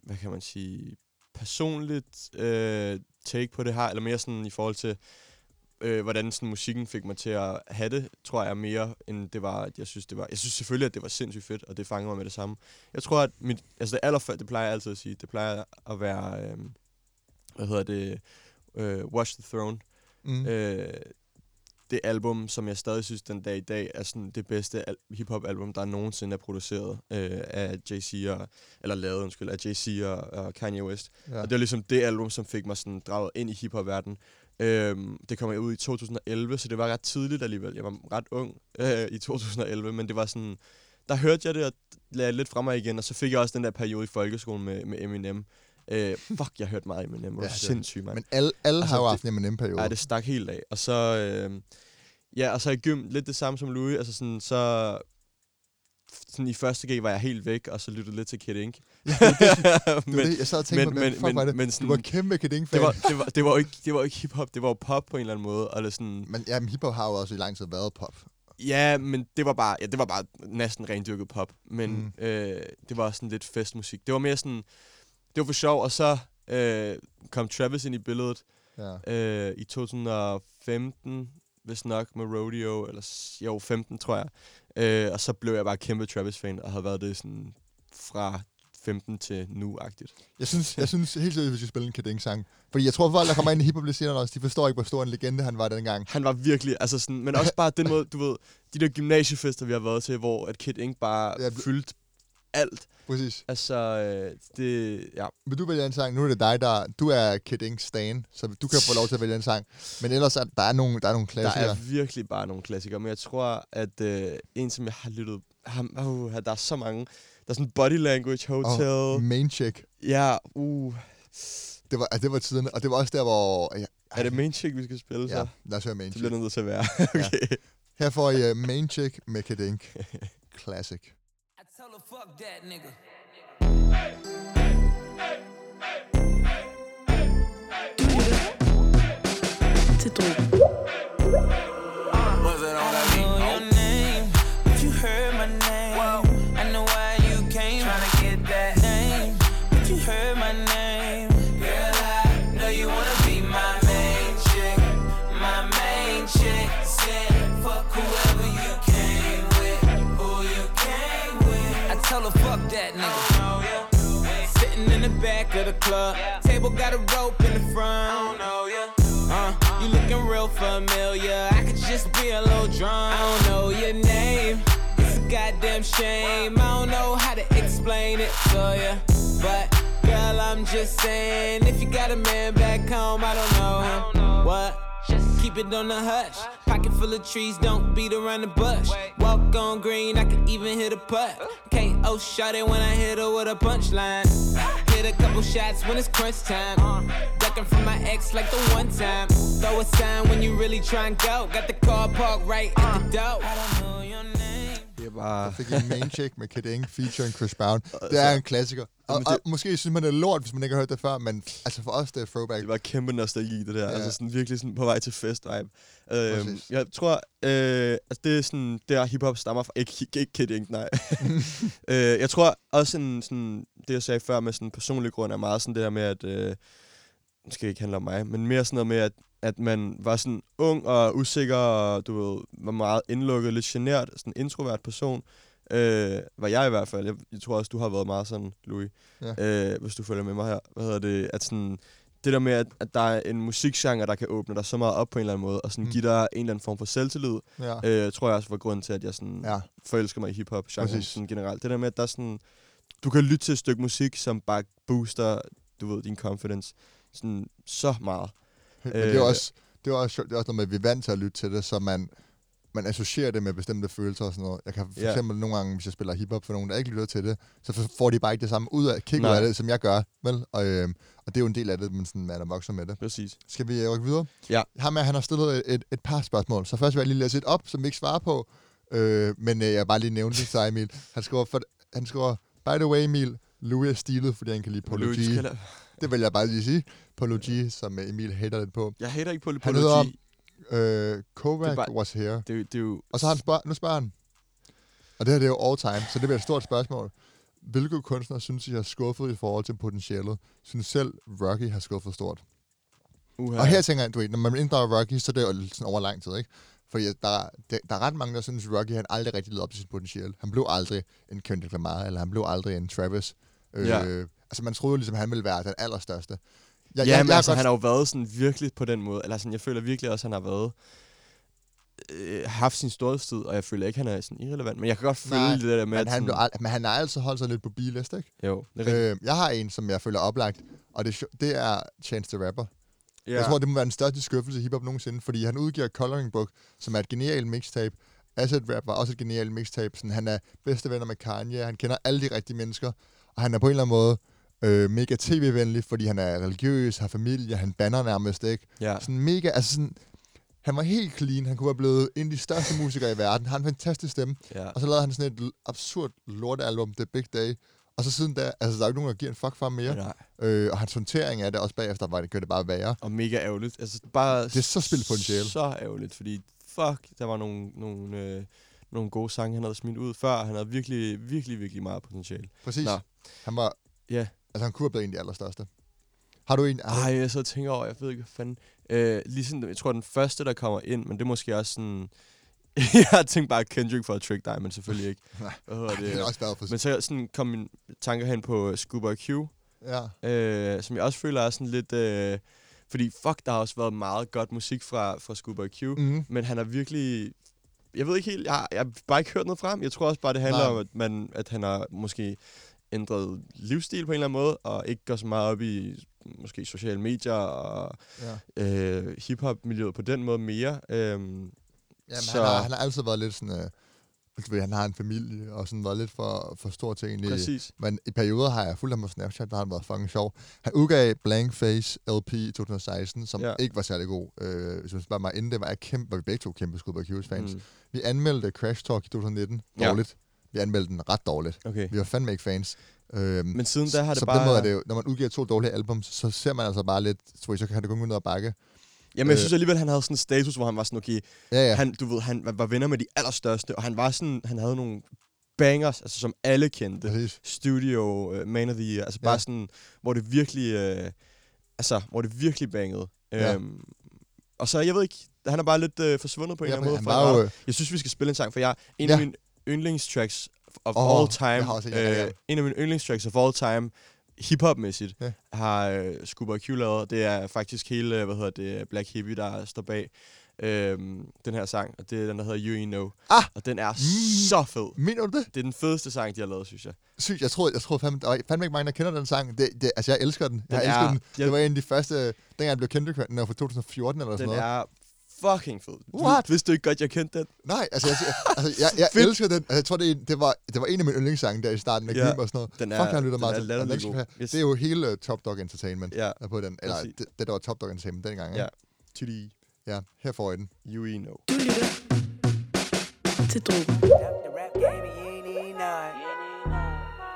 hvad kan man sige, personligt take på det her, eller mere sådan i forhold til, hvordan sådan musikken fik mig til at have det, tror jeg mere, end det var, at jeg synes, det var. Jeg synes selvfølgelig, at det var sindssygt fedt, og det fangede mig med det samme. Jeg tror, at det allerførste, det plejer jeg altid at sige, det plejer at være, Watch the Throne. det album, som jeg stadig synes den dag i dag, er sådan det bedste hiphop-album, der nogensinde er produceret af Jay-Z og, eller lavet, undskyld, af Jay-Z og Kanye West. Ja. Og det var ligesom det album, som fik mig sådan draget ind i hiphop-verdenen. Det kom jeg ud i 2011, så det var ret tidligt alligevel. Jeg var ret ung i 2011, men det var sådan... Der hørte jeg det og lagde lidt fra mig igen, og så fik jeg også den der periode i folkeskolen med Eminem. Fuck, jeg hørte meget Eminem, det var sindssygt, mand. Men alle altså, har jo haft en Eminem-periode. Ja, det stak helt af. Og så, ja, og så i gym, lidt det samme som Louis, altså sådan, så... Sådan i første G var jeg helt væk, og så lyttede lidt til Kid Ink. Jeg sad og tænkte på, du var kæmpe Kid Ink-fan. Det var ikke hiphop, det var pop på en eller anden måde. Eller sådan. Men ja, men hiphop har jo også i lang tid været pop. Ja, men det var bare næsten rendyrket pop, men det var sådan lidt festmusik. Det var mere sådan, det var for sjov, og så kom Travis ind i billedet i 2015, hvis nok med Rodeo, eller jo, 15 tror jeg. Og så blev jeg bare kæmpe Travis-fan, og har været det sådan fra 15 til nu-agtigt. Jeg synes helt seriøst, at vi skal spille en Kid Ink-sang. Fordi jeg tror, at folk, der kommer ind i hiphop-listenerne også, de forstår ikke, hvor stor en legende han var dengang. Han var virkelig, altså sådan, men også bare den måde, du ved, de der gymnasiefester, vi har været til, hvor at Kid Ink bare fyldte alt. Præcis. Altså, det, ja. Vil du vælge en sang? Nu er det dig, du er Kid Ink Stan, så du kan få lov til at vælge en sang. Men ellers, der er nogle klassikere. Der er virkelig bare nogle klassikere, men jeg tror, at en, som jeg har lyttet... der er så mange... Der er sådan Body Language, Hotel... Og Main Chick. Ja, Det var tiden, og det var også der, hvor... Ja, er det Main Chick, vi skal spille, så? Ja, lad os høre Main Chick. Det bliver nødt til at være. Okay. Ja. Her får I Main Chick med Kid Ink. Classic. Hello, fuck that nigga. Hey, hey, hey, hey, hey, hey, hey, hey. Of the club, yeah. Table got a rope in the front. I don't know ya. You looking real familiar. I could just be a little drunk. I don't know your name. It's a goddamn shame. I don't know how to explain it to ya. But girl, I'm just saying, if you got a man back home, I don't know him. What? Just keep it on the hush. What? Pocket full of trees, don't beat around the bush. Wait. Walk on green, I can even hit a putt. Can't oh shot it when I hit her with a punchline. Hit a couple shots when it's crunch time. Ducking from my ex like the one time. Throw a sign when you really try and go. Got the car parked right at the door. I don't know your name. Det var fik en Main Chick med Kid Ink featuring Chris Brown. Det er en klassiker. Og måske synes man det er lort, hvis man ikke har hørt det før, men altså for os det er throwback. Det var kæmpe nostalgi det der. Ja. Altså sådan virkelig sådan på vej til fest-vibe. Jeg tror altså det er sådan der hiphop stammer fra ikke Kid Ink, nej. Jeg tror også en, sådan det jeg sagde før med sådan personlig grund er meget sådan det der med at det skal ikke handle om mig, men mere sådan noget med at man var sådan ung og usikker, og du ved, var meget indlukket, lidt genert, sådan en introvert person. Var jeg i hvert fald. Jeg tror også, du har været meget sådan, Louis, ja. Hvis du følger med mig her. Hvad hedder det? At sådan, det der med, at der er en musikgenre, der kan åbne dig så meget op på en eller anden måde, og sådan give dig en eller anden form for selvtillid, ja. Tror jeg også var grunden til, at jeg sådan forelsker mig i hiphop-genren sådan generelt. Det der med, at der er sådan, du kan lytte til et stykke musik, som bare booster, du ved, din confidence sådan så meget. Men det er også noget med, at vi er vant til at lytte til det, så man associerer det med bestemte følelser og sådan noget. Jeg kan for eksempel nogle gange, hvis jeg spiller hiphop for nogen, der ikke lytter til det, så får de bare ikke det samme ud af det, som jeg gør, vel? Og det er jo en del af det, men sådan, man er vokser med det. Præcis. Skal vi rykke videre? Ja. Han har stillet et par spørgsmål, så først vil jeg lige læse et op, som vi ikke svarer på, men jeg har bare lige nævnt det til Emil. Han skriver, by the way Emil, Louis er stilet, fordi han kan lide Polo G. Det vil jeg bare lige sige. Polo G, som Emil hater lidt på. Jeg hater ikke på Polo G. Han hedder Kovac was here. Det er jo... Og så har han nu spørger han. Og det her det er jo all time, så det bliver et stort spørgsmål. Hvilke kunstnere synes I har skuffet i forhold til potentialet? Synes selv Rocky har skuffet stort? Og her tænker jeg, du ved, når man inddrager Rocky, så det er jo sådan over lang tid, ikke? Fordi der er ret mange, der synes, Rocky han aldrig rigtig led op til sit potentiale. Han blev aldrig en Kendrick Lamar, eller han blev aldrig en Travis. Altså man troede jo ligesom, at han ville være den allerstørste. Han har jo været sådan virkelig på den måde. Eller sådan, jeg føler virkelig også, at han har været haft sin storhedstid, og jeg føler ikke, han er sådan irrelevant. Men jeg kan godt føle det der med... Men han har altid holdt sig lidt på bilist, ikke? Jo. Jeg har en, som jeg føler oplagt, og det er Chance the Rapper. Ja. Jeg tror, det må være den største skuffelse i hiphop nogensinde, fordi han udgiver Coloring Book, som er et genialt mixtape. Acid Rap var også et genialt mixtape. Sådan, han er bedste venner med Kanye, han kender alle de rigtige mennesker, og han er på en eller anden måde mega tv-venlig, fordi han er religiøs, har familie, han banner nærmest, ikke? Ja. Sådan mega... Altså sådan, han var helt clean, han kunne være blevet en af de største musikere i verden, han har en fantastisk stemme, ja. Og så lavede han sådan et absurd lortealbum, The Big Day, og så siden da, altså der er jo ikke nogen, der giver en fuck for ham mere, og hans håndtering af det også bagefter, var det gør det bare værre. Og mega ærgerligt, altså bare... Det er så spillepotentiale. Så ærgerligt, fordi fuck, der var nogle gode sange, han havde smidt ud før, han havde virkelig, virkelig, virkelig meget potentiale. Præcis. Nå. Han var... Ja. Yeah. Altså han kunne have blevet en af de allerstørste. Har du en... Nej, jeg så tænker over, jeg ved ikke, hvad fanden... Ligesom, jeg tror, den første, der kommer ind, men det er måske også sådan... jeg har tænkt bare Kendrick for at trick dig, men selvfølgelig ikke. Det er også været for... Men så sådan, kom mine tanker hen på ScHoolboy Q, ja. Som jeg også føler er sådan lidt... fordi fuck, der har også været meget godt musik fra ScHoolboy Q, men han er virkelig... Jeg ved ikke helt, jeg har bare ikke hørt noget frem. Jeg tror også bare, det handler om, at han har måske... ændret livsstil på en eller anden måde, og ikke går så meget op i måske sociale medier og hiphop-miljøet på den måde mere. Så... han har altid været lidt sådan, han har en familie, og sådan været lidt for stor til egentlig. Præcis. Men i perioder har jeg fuldt ham på Snapchat, der har han været fucking sjov. Han udgav Blank Face LP 2016, som ikke var særlig god. Hvis man spørger mig, inden det var vi begge to kæmpe ScHoolboy Q-fans. Vi anmeldte Crash Talk i 2019, dårligt. Vi anmeldte den ret dårligt. Okay. Vi var fandme ikke fans. Men siden da har det så bare... Så på den måde er det jo, når man udgiver 2 dårlige album, så ser man altså bare lidt, så kan det kun gå ned og bakke. Jamen jeg synes alligevel, han havde sådan en status, hvor han var sådan, okay, han var venner med de allerstørste, og han var sådan, han havde nogle bangers, altså som alle kendte. Præcis. Studio, Man of the Year, altså bare sådan, hvor det virkelig, hvor det virkelig bangede. Og så, jeg ved ikke, han er bare lidt forsvundet på en eller anden måde. Jeg synes, vi skal spille en sang, for jeg er en af mine... yndlingstracks of all time. En af mine yndlingstracks of all time, hiphop-mæssigt, har ScHoolboy Q lavet. Det er faktisk hele, Black Hippie, der står bag den her sang. Og det er den, der hedder You Ain't Know. Og den er så fed. Mener du det? Det er den fedeste sang, de har lavet, synes jeg. Sygt, jeg tror fandme ikke mange, der kender den sang. Altså, jeg elsker den. Jeg elsker den. Det var en af de første, dengang jeg blev Kendrick, den var fra 2014 eller sådan noget. Den er fucking fed. What? Vidste du ikke godt, jeg kendte den? Nej, jeg elsker den. Altså, jeg tror, det var en af mine yndlingssange der i starten, med Glim og sådan noget. Den er yes. Det er jo hele Top Dog Entertainment, der på den. Eller det der var Top Dog Entertainment dengang, ikke? Ja. Ja, her får I den. You Ain't Know. Du lytter til Drogen.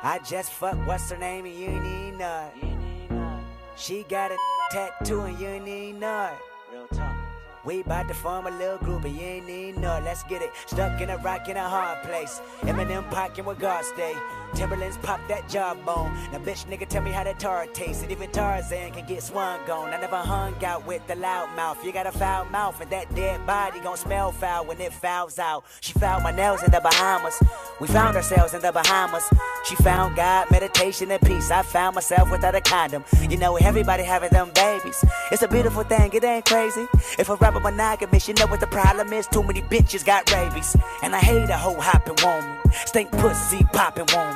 I just fuck what's her name and you ain't not. She got a tattoo and you ain't not. Real talk. We bout to form a little group and you ain't need none. Let's get it. Stuck in a rock in a hard place. Eminem pockin' with God stay. Timberlands pop that jawbone. Now bitch nigga tell me how that tar tastes. And even Tarzan can get swung gone. I never hung out with the loud mouth. You got a foul mouth and that dead body gon' smell foul when it fouls out. She found my nails in the Bahamas. We found ourselves in the Bahamas. She found God, meditation and peace. I found myself without a condom. You know everybody having them babies. It's a beautiful thing, it ain't crazy. If a rapper monogamous, you know what the problem is. Too many bitches got rabies. And I hate a hoe hopping woman. Stink pussy popping woman.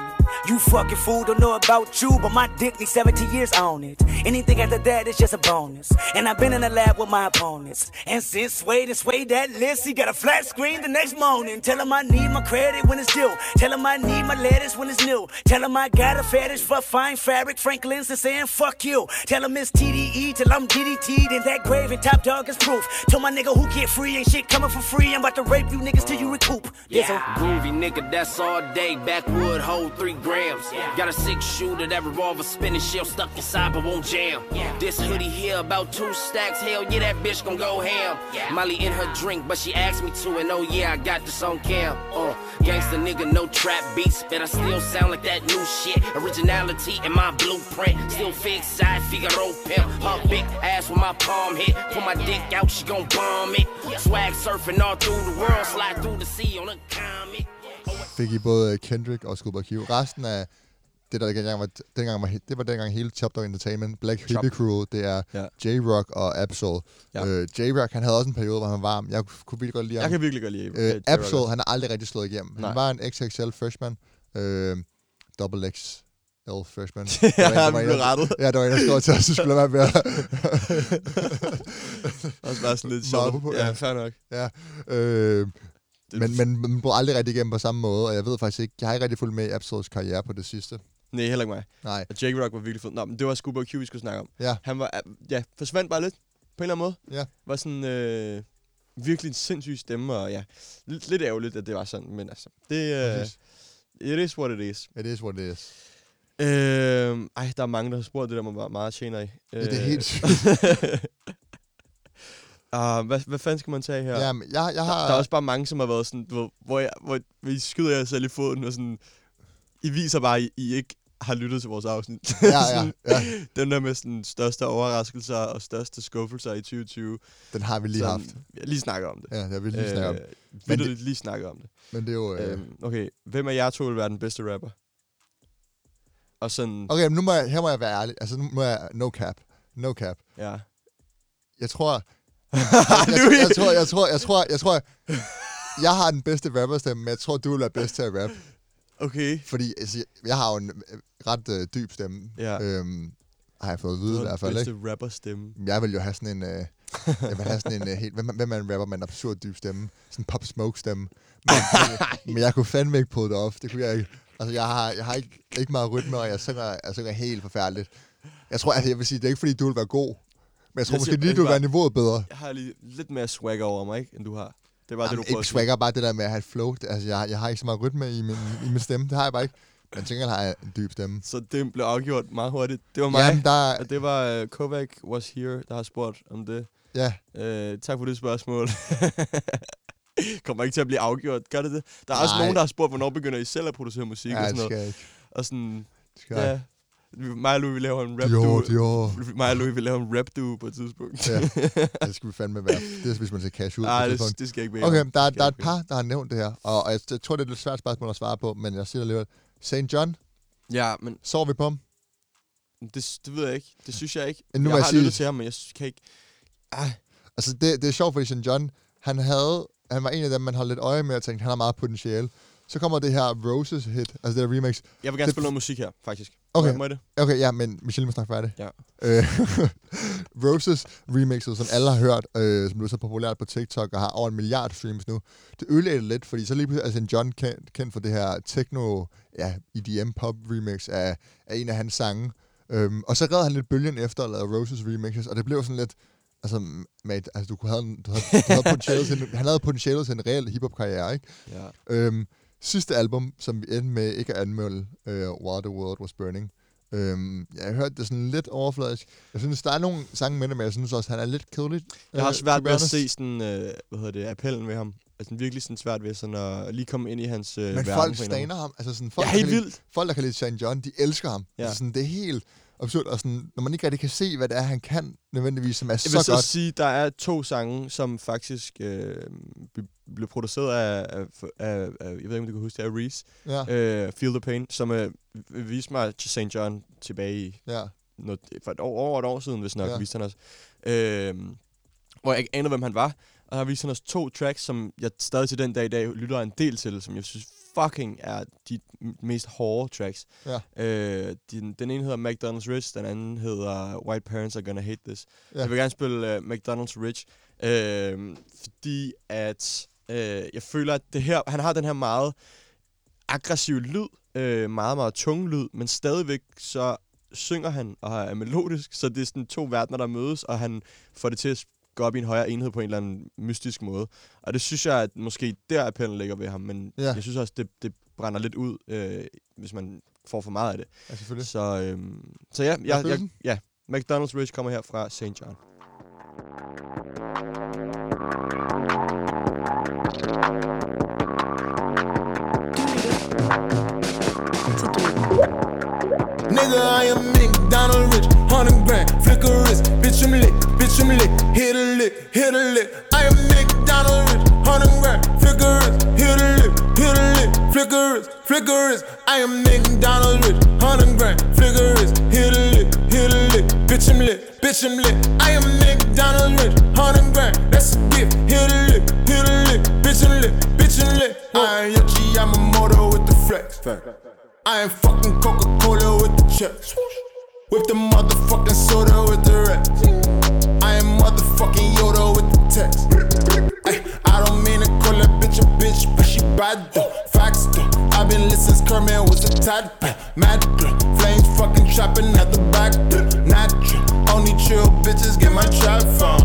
You fucking fool, don't know about you, but my dick needs 70 years on it. Anything after that is just a bonus. And I've been in the lab with my opponents. And since Sway that list, he got a flat screen the next morning. Tell him I need my credit when it's due. Tell him I need my letters when it's new. Tell him I got a fetish for fine fabric. Franklin's and saying fuck you. Tell him it's TDE till I'm DDT'd in that grave and Top Dog is proof. Tell my nigga who get free ain't shit coming for free. I'm about to rape you niggas till you recoup. Yeah, groovy nigga, that's all day. Backwood hole 3 grams. Got a 6-shooter, that revolver spinning shell stuck inside but won't jam. This hoodie here about 2 stacks. Hell yeah, that bitch gon' go ham. Molly in her drink, but she asked me to, and oh yeah, I got this on cam. Gangsta nigga, no trap beats, but I still sound like that new shit. Originality in my blueprint. Still fix side Figaro pimp. Her big ass with my palm hit. Pull my dick out, she gon' bomb it. Swag surfing all through the world, slide through the sea on a comet. Fik I både Kendrick og ScHoolboy Q. Resten af det der dengang var, dengang hele Top Dog Entertainment, Black Hippie Crew, det er J-Rock og Ab-Soul. Ja. J-Rock, han havde også en periode, hvor han var varm. Jeg kan virkelig godt lide Ab-Soul, han har aldrig rigtig slået igennem. Nej. Han var en XXL freshman, double X. L freshman. Ja, vi blev rettet. Ja, der var en, der skrev til os, det skulle være med at... Også bare sådan lidt sjovt. Ja, fair nok. Ja. Men man bruger aldrig rigtig igennem på samme måde, og jeg ved faktisk ikke, jeg har ikke rigtig fulgt med i Ab-Souls karriere på det sidste. Nej, heller ikke mig. Nej. Og Jake Rock var virkelig fed. Nå, men det var ScHoolboy Q, vi skulle snakke om. Ja. Han var, forsvandt bare lidt, på en eller anden måde. Ja. Var sådan, virkelig en sindssyg stemme, og ja, lidt ærgerligt, at det var sådan, men altså, det... It is what it is. It is what it is. Der er mange, der har spurgt det der, man var meget tjener i. Ja, det er helt sygt. Hvad fanden skal man tage her? Jamen, jeg har... Der er også bare mange, som har været sådan, hvor I skyder jer selv i foden, og sådan, I viser bare, I ikke har lyttet til vores afsnit. Ja. Den der med sådan største overraskelser og største skuffelser i 2020. Den har vi lige sådan, haft. Jeg lige snakker om det. Ja, jeg vil lige snakke om det. Vil du lige snakke om det? Men det er jo... Okay, hvem af jer to vil være den bedste rapper? Og sådan... Okay, men her må jeg være ærlig. Altså, nu må jeg... No cap. Ja. Jeg tror... Jeg tror... Jeg har den bedste rapperstemme, men jeg tror, du vil være bedst til at rappe. Okay. Fordi altså, jeg har jo en ret dyb stemme. Ja. Har jeg fået at vide i hvert fald, ikke? Bedste rapperstemme. Jeg vil jo have sådan en... helt... Hvem er en rapper med en absurd dyb stemme? Sådan en Pop Smoke-stemme. Men jeg kunne fandme ikke pulle det op. Det kunne jeg ikke... Altså, jeg har ikke meget rytme, og jeg synger helt forfærdeligt. Jeg tror, jeg vil sige, det er ikke, fordi du vil være god. Men jeg tror måske lige, du vil være niveauet bedre. Jeg har lige lidt mere swagger over mig, ikke, end du har. Det er bare det, du prøver at sige. Ikke swagger, bare det der med at have et flow. Altså, jeg har ikke så meget rytme i min stemme. Det har jeg bare ikke. Men jeg tænker, at jeg har en dyb stemme. Så det blev afgjort meget hurtigt. Det var mig, og det var Kovac Was Here, der har spurgt om det. Ja. Tak for det spørgsmål. Kommer ikke til at blive afgjort, gør det det? Der er også nogen, der har spurgt, hvornår begynder I selv at producere musik og sådan noget. Nej, det skal ikke. Og sådan, ja. Mig og Louis vil lave en rap-duo. Mig og Louis vil lave en rap-duo på et tidspunkt. Ja, det skal vi fandme være. Det er, hvis man skal cash ud. Nej, det skal ikke være. Okay, der er et par, der har nævnt det her, og jeg tror, det er et lidt svært spørgsmål at svare på, men jeg siger det alligevel. SAINt JHN? Ja, men... Sover vi på ham? Det ved jeg ikke. Det synes jeg ikke. Jeg har lyttet til ham, men jeg kan ikke... Altså, det er sjovt, fordi SAINt JHN, han var en af dem, man holdt lidt øje med og tænkte, han har meget potentiale. Så kommer det her Roses hit, altså det der remix. Jeg vil gerne spille noget musik her, faktisk. Okay, må det? Okay, ja, men Michelle må snakke færdig. Ja. Roses remixet, som alle har hørt, som blev så populært på TikTok og har over 1 milliard streams nu. Det ødelagde det lidt, fordi så lige pludselig SAINt JHN kendt for det her techno, EDM pop remix af en af hans sange. Og så redder han lidt bølgen efter og lavede Roses remixes, og det blev sådan lidt... Altså, han havde potentialet til en reel hiphop-karriere, ikke? Ja. Sidste album, som vi endte med ikke at anmelde, While the World Was Burning. Jeg hørte det sådan lidt overfladisk. Jeg synes, der er nogle sange med det, men jeg synes også, han er lidt kedelig. Jeg har svært ved at se sådan, appellen ved ham. Altså virkelig sådan svært ved sådan at lige komme ind i hans verden. Men folk staner ham. Altså, sådan, folk, helt vildt. Folk, der kan lide SAINt JHN, de elsker ham. Ja. Altså, sådan, det er helt... absurd, og sådan, når man ikke rigtig kan se, hvad det er, han kan nødvendigvis, som er så godt. Jeg vil så sige, der er 2 sange, som faktisk blev produceret af jeg ved ikke, om du kan huske det, af Reese. Ja. Feel the Pain, som viste mig til SAINt JHN tilbage i over et år siden, hvis nok, viste han os. Hvor jeg ikke anede, hvem han var, og har vist han os 2 tracks, som jeg stadig til den dag i dag lytter en del til, som jeg synes fucking er de mest hårde tracks. Ja. Den ene hedder McDonald's Rich, den anden hedder White Parents Are Gonna Hate This. Ja. Jeg vil gerne spille McDonald's Rich, fordi at jeg føler, at det her, han har den her meget aggressiv lyd, meget, meget tung lyd, men stadigvæk så synger han og er melodisk, så det er sådan 2 verdener, der mødes, og han får det til at gå op i en højere enhed på en eller anden mystisk måde. Og det synes jeg, at måske der appellen ligger ved ham, men jeg synes også, det brænder lidt ud, hvis man får for meget af det. Ja, selvfølgelig. Så ja, McDonald's Rich kommer her fra SAINt JHN. Nigga, I am McDonald's Rich, 100 grand, flick a wrist, bitch I'm lit, hit a lick, I am McDonald's Rich, 100 grand, flick a wrist, hit a lick, flick a wrist, I I am McDonald's Rich, 100 grand, flick a wrist, hit a lick, bitch I'm lit, bitch I'm lit. I am McDonald's Rich, 100 grand, that's a gift, hit a lick, bitch I'm lit, bitch I'm lit. I ain't Yochi, I'm a motor with the flex. I ain't fucking Coca-Cola with the chips. Whip the motherfucking soda with the rest. I am motherfucking Yoda with the text. Ay, I don't mean to call that bitch a bitch, but she bad though, facts though. I've been lit since Kerman was a tad bit. Mad girl, flames fucking trapping at the back door. Natural, only chill bitches get my trap phone.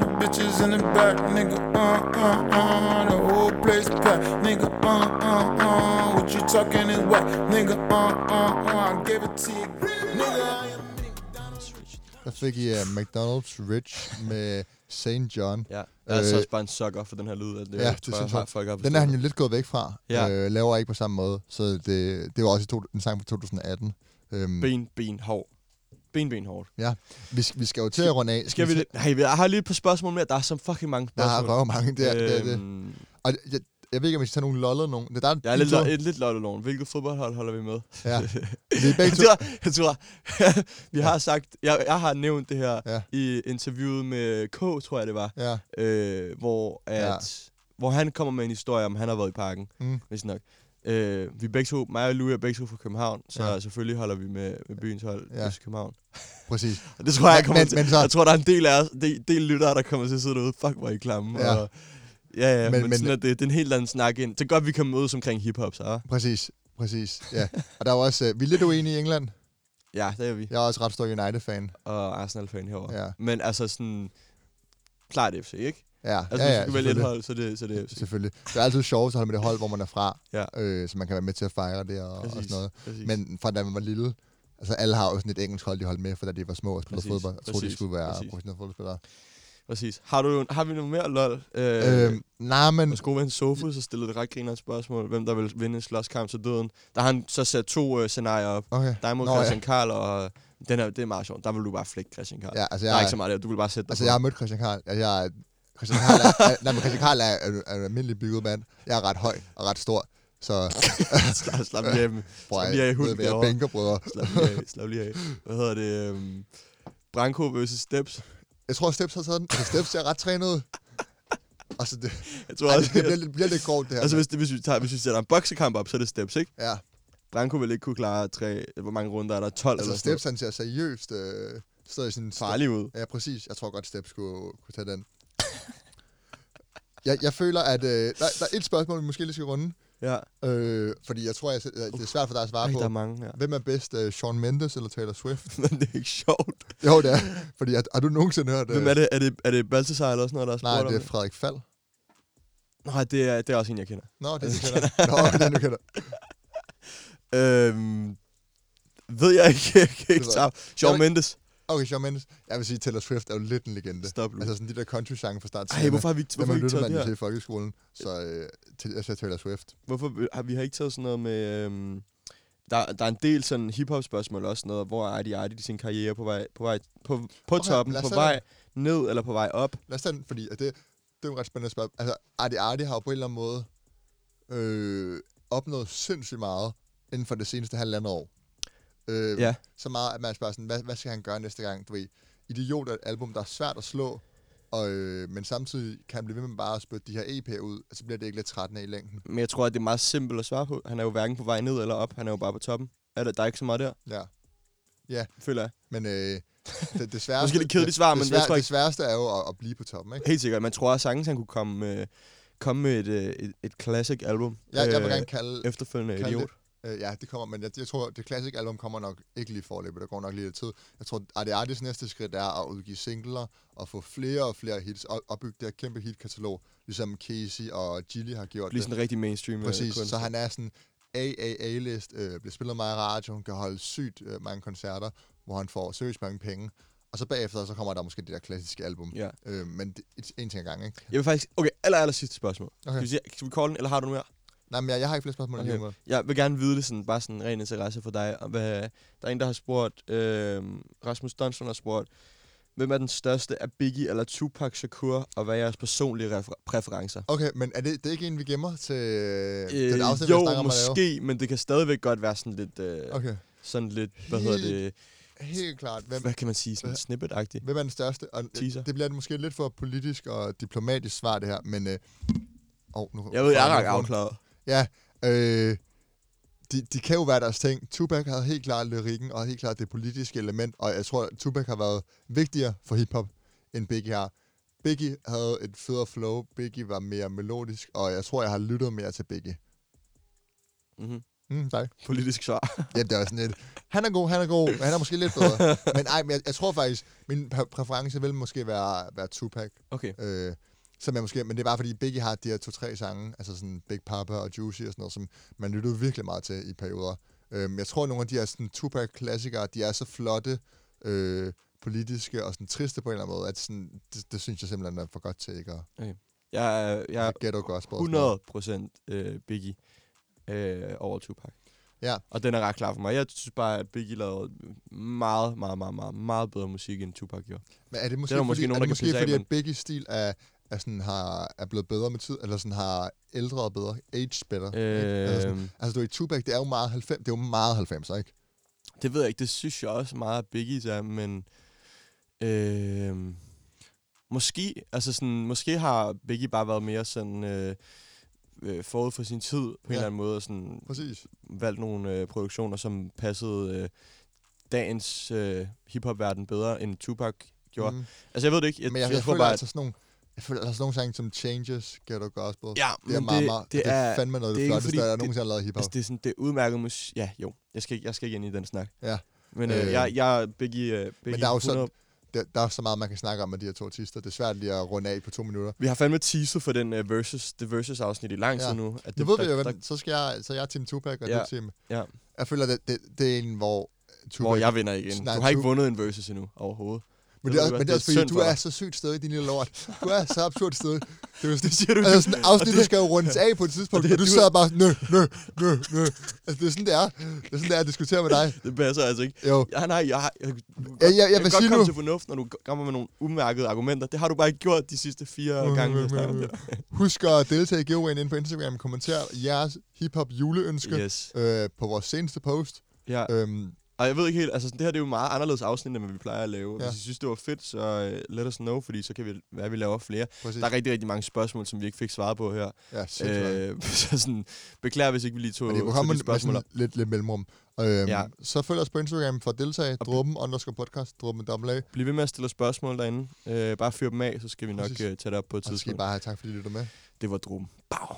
The bitches in the back, nigga. The whole place packed, nigga. What you talking is whack, nigga. I gave it to you, nigga. I am McDonald's Rich. Der fik I McDonald's Rich med SAINt JHN. Ja, jeg er altså også bare en sucker for den her lyd. Det, ja, det tror, er sindssygt. Den er han jo lidt gået væk fra. Ja. Laver ikke på samme måde. Så det var også en sang fra 2018. Ben hårdt. Ja, vi skal jo til at runde af. Skal vi det? Hey, jeg har lige et par spørgsmål mere. Der er så fucking mange spørgsmål. Der er røv mange, det. Og jeg ved ikke, om vi skal tage nogle lollet nogen. Jeg er lidt lollet nogen. Hvilket fodboldhold holder vi med? Ja. Vi er begge to. Jeg tror, vi har sagt... Jeg har nævnt det her i interviewet med K, tror jeg det var. Ja. Hvor han kommer med en historie om, han har været i parken. Hvis nok. Vi begge to, mig og Louis er begge to fra København, så selvfølgelig holder vi med byens hold i København. Præcis. Det tror jeg kommer til. Men så... Jeg tror, der er en del af os, del lyttere, der kommer til at sidde derude. Fuck, hvor I klamme. Ja. Ja, men sådan det er en helt anden snak ind. Det er godt, vi kan mødes omkring hiphop, så. Præcis, ja. Og der er også, vi er lidt uenige i England. Ja, det er vi. Jeg er også ret stor United-fan. Og Arsenal-fan herovre. Ja. Men altså sådan, klart FC, ikke? Ja, altså, ja, hvis du vælger et hold, så det FC. Selvfølgelig. Det er altid sjovt at holde med det hold, hvor man er fra, så man kan være med til at fejre det og sådan noget. Præcis. Men fra da man var lille, altså alle har jo sådan et engelsk hold, de holdt med, for da de var små og spillede fodbold. Jeg troede, de skulle være professionelle fodboldspillere. Præcis. Har vi noget mere lol? Nej, men... Vores gode ven Sofie, så stillede det ret grinerende spørgsmål, hvem der vil vinde en slåskamp til døden. Der har han så sat to scenarier op. Okay. Der er mod Kristian Karl, og det er meget sjovt. Der vil du bare flække Kristian Karl. Ja, altså, der er ikke så meget der. Du vil bare sætte dig på. Jeg har mødt Kristian Karl. Kristian Karl er en almindelig bygget mand. Jeg er ret høj og ret stor. Så... Slap lige af. Slap lige af i hunden derovre. Bænkerbrødre. Slap lige af. Hvad hedder det? Branko versus Steps. Jeg tror, Steps har taget den. Altså, Steps er ret trænet. Altså, det bliver lidt grovt, det her. Altså, hvis vi sætter en boksekamp op, så er det Steps, ikke? Ja. Branko ville ikke kunne klare hvor mange runder er der? 12 altså, eller sådan. Altså, Steps, han ser seriøst stadig sådan... Farlig ud. Ja, præcis. Jeg tror godt, Steps kunne tage den. Jeg føler, at... der er et spørgsmål, vi måske lige skal runde. Ja. Fordi jeg tror, det er svært for dig at svare på. Der er mange, ja. Hvem er bedst, Shawn Mendes eller Taylor Swift? Men det er ikke sjovt. Jo, det er. Fordi har du nogensinde hørt... Hvem er det? Er det Balthasar eller sådan noget, der er spurgt om? Nej, det er Frederik Fald. Nej, det er også en, jeg kender. Nå, det er en, du kender. Ved jeg ikke. Jeg kan ikke tage. Shawn Mendes. Okay, Shawn Mendes. Jeg vil sige, Taylor Swift er jo lidt en legende. Stop nu. Altså sådan de der country-sange fra start til. Ej, hvorfor har vi ikke taget det her? Til folkeskolen, så jeg sagde Taylor Swift. Vi har ikke taget sådan noget med... Der er en del sådan hip-hop-spørgsmål også, sådan noget, hvor er Artie i sin karriere på okay, toppen, på vej ned eller på vej op? Lad os tage den, fordi det er jo ret spændende spørgsmål. Altså, Artie har jo på en eller anden måde opnået sindssygt meget inden for det seneste halvandet år. Så meget, at man spørger sådan, hvad skal han gøre næste gang? Du ved, Idiot er et album, der er svært at slå, og, men samtidig kan han blive ved med bare at spytte de her EP'er ud, og så bliver det ikke lidt trættende i længden. Men jeg tror, at det er meget simpelt at svare på. Han er jo hverken på vej ned eller op, han er jo bare på toppen. Der er ikke så meget der. Ja. Føler jeg. Men det sværeste... Måske lidt kedeligt svar, men jeg tror ikke... Det sværeste er jo at blive på toppen, ikke? Helt sikkert. Man tror, at sangen han kunne komme med et classic album. Ja, jeg vil gerne kalde... Efterfølgende kalde Idiot. Ja, det kommer, men jeg tror, det klassiske album kommer nok ikke lige forløbet, der går nok lige lidt tid. Jeg tror, at Artis næste skridt er at udgive singler og få flere og flere hits og opbygge det her kæmpe hitkatalog, ligesom Casey og Gilly har gjort. Ligesom en rigtig mainstream. Præcis, så han er sådan AAA-list, bliver spillet meget i radioen, kan holde sygt mange koncerter, hvor han får seriøst mange penge. Og så bagefter, så kommer der måske det der klassiske album. Ja. Men det, en ting ad gangen, ikke? Jeg vil faktisk... Okay, aller sidste spørgsmål. Okay. Skal vi call den, eller har du mere? Nej, men jeg har ikke flere spørgsmål. Okay. Jeg vil gerne vide det sådan, bare sådan ren interesse for dig. Der er en, der har spurgt, Rasmus Donson har spurgt, hvem er den største af Biggie eller Tupac Shakur, og hvad er jeres personlige præferencer? Okay, men er det ikke en, vi gemmer til den afsnit, vi snakker om at lave? Jo, måske, men det kan stadigvæk godt være sådan lidt... okay. Sådan lidt, Helt klart. Hvad kan man sige? Sådan snippet-agtigt. Hvem er den største? Og teaser. Det bliver måske lidt for politisk og diplomatisk svar, det her, men... nu, jeg ved, jeg er ret afklaret. Ja, de kan jo være deres ting. Tupac havde helt klart lyrikken, og helt klart det politiske element, og jeg tror, Tupac har været vigtigere for hiphop, end Biggie har. Biggie havde et federe flow, Biggie var mere melodisk, og jeg tror, jeg har lyttet mere til Biggie. Mhm. Tak. Politisk svar. Ja, det er sådan et... Han er god, han er måske lidt bedre. Men jeg tror faktisk, min præference vil måske være Tupac. Okay. Som jeg måske, men det er bare fordi Biggie har de her 2-3 sange, altså sådan Big Papa og Juicy og sådan noget, som man lyttede virkelig meget til i perioder. Jeg tror, nogle af de her sådan Tupac-klassikere, de er så flotte, politiske og sådan triste på en eller anden måde, at sådan, det synes jeg simpelthen er for godt til ikke at... Okay. Jeg er 100% Biggie. Over Tupac. Ja. Og den er ret klar for mig. Jeg synes bare, at Biggie lavede meget, meget, meget, meget, meget bedre musik, end Tupac gjorde. Men er det måske, fordi at Biggies stil er blevet bedre med tid, eller sådan har ældre bedre, aged bedre? Altså, du, Tupac, det er jo meget 90, det er jo meget 90, ikke? Det ved jeg ikke. Det synes jeg også meget, at Biggies er, men... Måske har Biggie bare været mere sådan... forud for sin tid, på en eller anden måde, og sådan valgt nogle produktioner, som passede dagens hiphop-verden bedre, end Tupac gjorde. Altså, jeg ved det ikke. Jeg føler altså sådan nogle sange som Changes, Ghetto Gospel. Ja, det er meget, det er fandme noget af det flotteste, der nogensinde har lavet hiphop. Det er sådan, det er udmærket musik. Ja, jo. Jeg skal ikke ind i den snak. Ja. Men jeg er Biggie 100... Der er så meget, man kan snakke om med de her 2 artister. Det er svært lige at runde af på 2 minutter. Vi har fandme teaset for den Versus-afsnit i lang tid nu. At det ved vi jo, så jeg er Team Tupac, og du Team... Ja. Jeg føler, det er en, hvor... Tupac, hvor jeg vinder igen. Du har ikke vundet en Versus endnu overhovedet. Men det er også fordi, du er så sygt sted i din lille lort. Du er så absurd sted. Det siger du. Altså sådan en afsnit, der skal jo rundes af på et tidspunkt, og du sidder bare nø. Altså det er sådan, det er. Det er sådan, det er at diskutere med dig. Det passer altså ikke. Jo. Jeg vil godt komme til fornuft, når du kommer med nogle umærkede argumenter. Det har du bare ikke gjort de sidste 4 gange. Husk at deltage i giveawayen inde på Instagram. Kommenter jeres hiphop juleønske på vores seneste post. Ja. Og jeg ved ikke helt, altså det her det er jo meget anderledes afsnit, end vi plejer at lave. Ja. Hvis I synes, det var fedt, så let us know, fordi så kan vi være, vi laver flere. Præcis. Der er rigtig, rigtig mange spørgsmål, som vi ikke fik svaret på her. Ja, så sådan, beklager, hvis ikke vi lige tog de spørgsmål. Men det kunne komme lidt mellemrum. Så følg os på Instagram for at deltage. Dråben_podcast, Dråben.a. Bliv ved med at stille spørgsmål derinde. Bare fyr dem af, så skal vi nok tage det op på et tidspunkt. Og så skal I bare have tak, fordi I lytter med. Det var Dråben. Bau!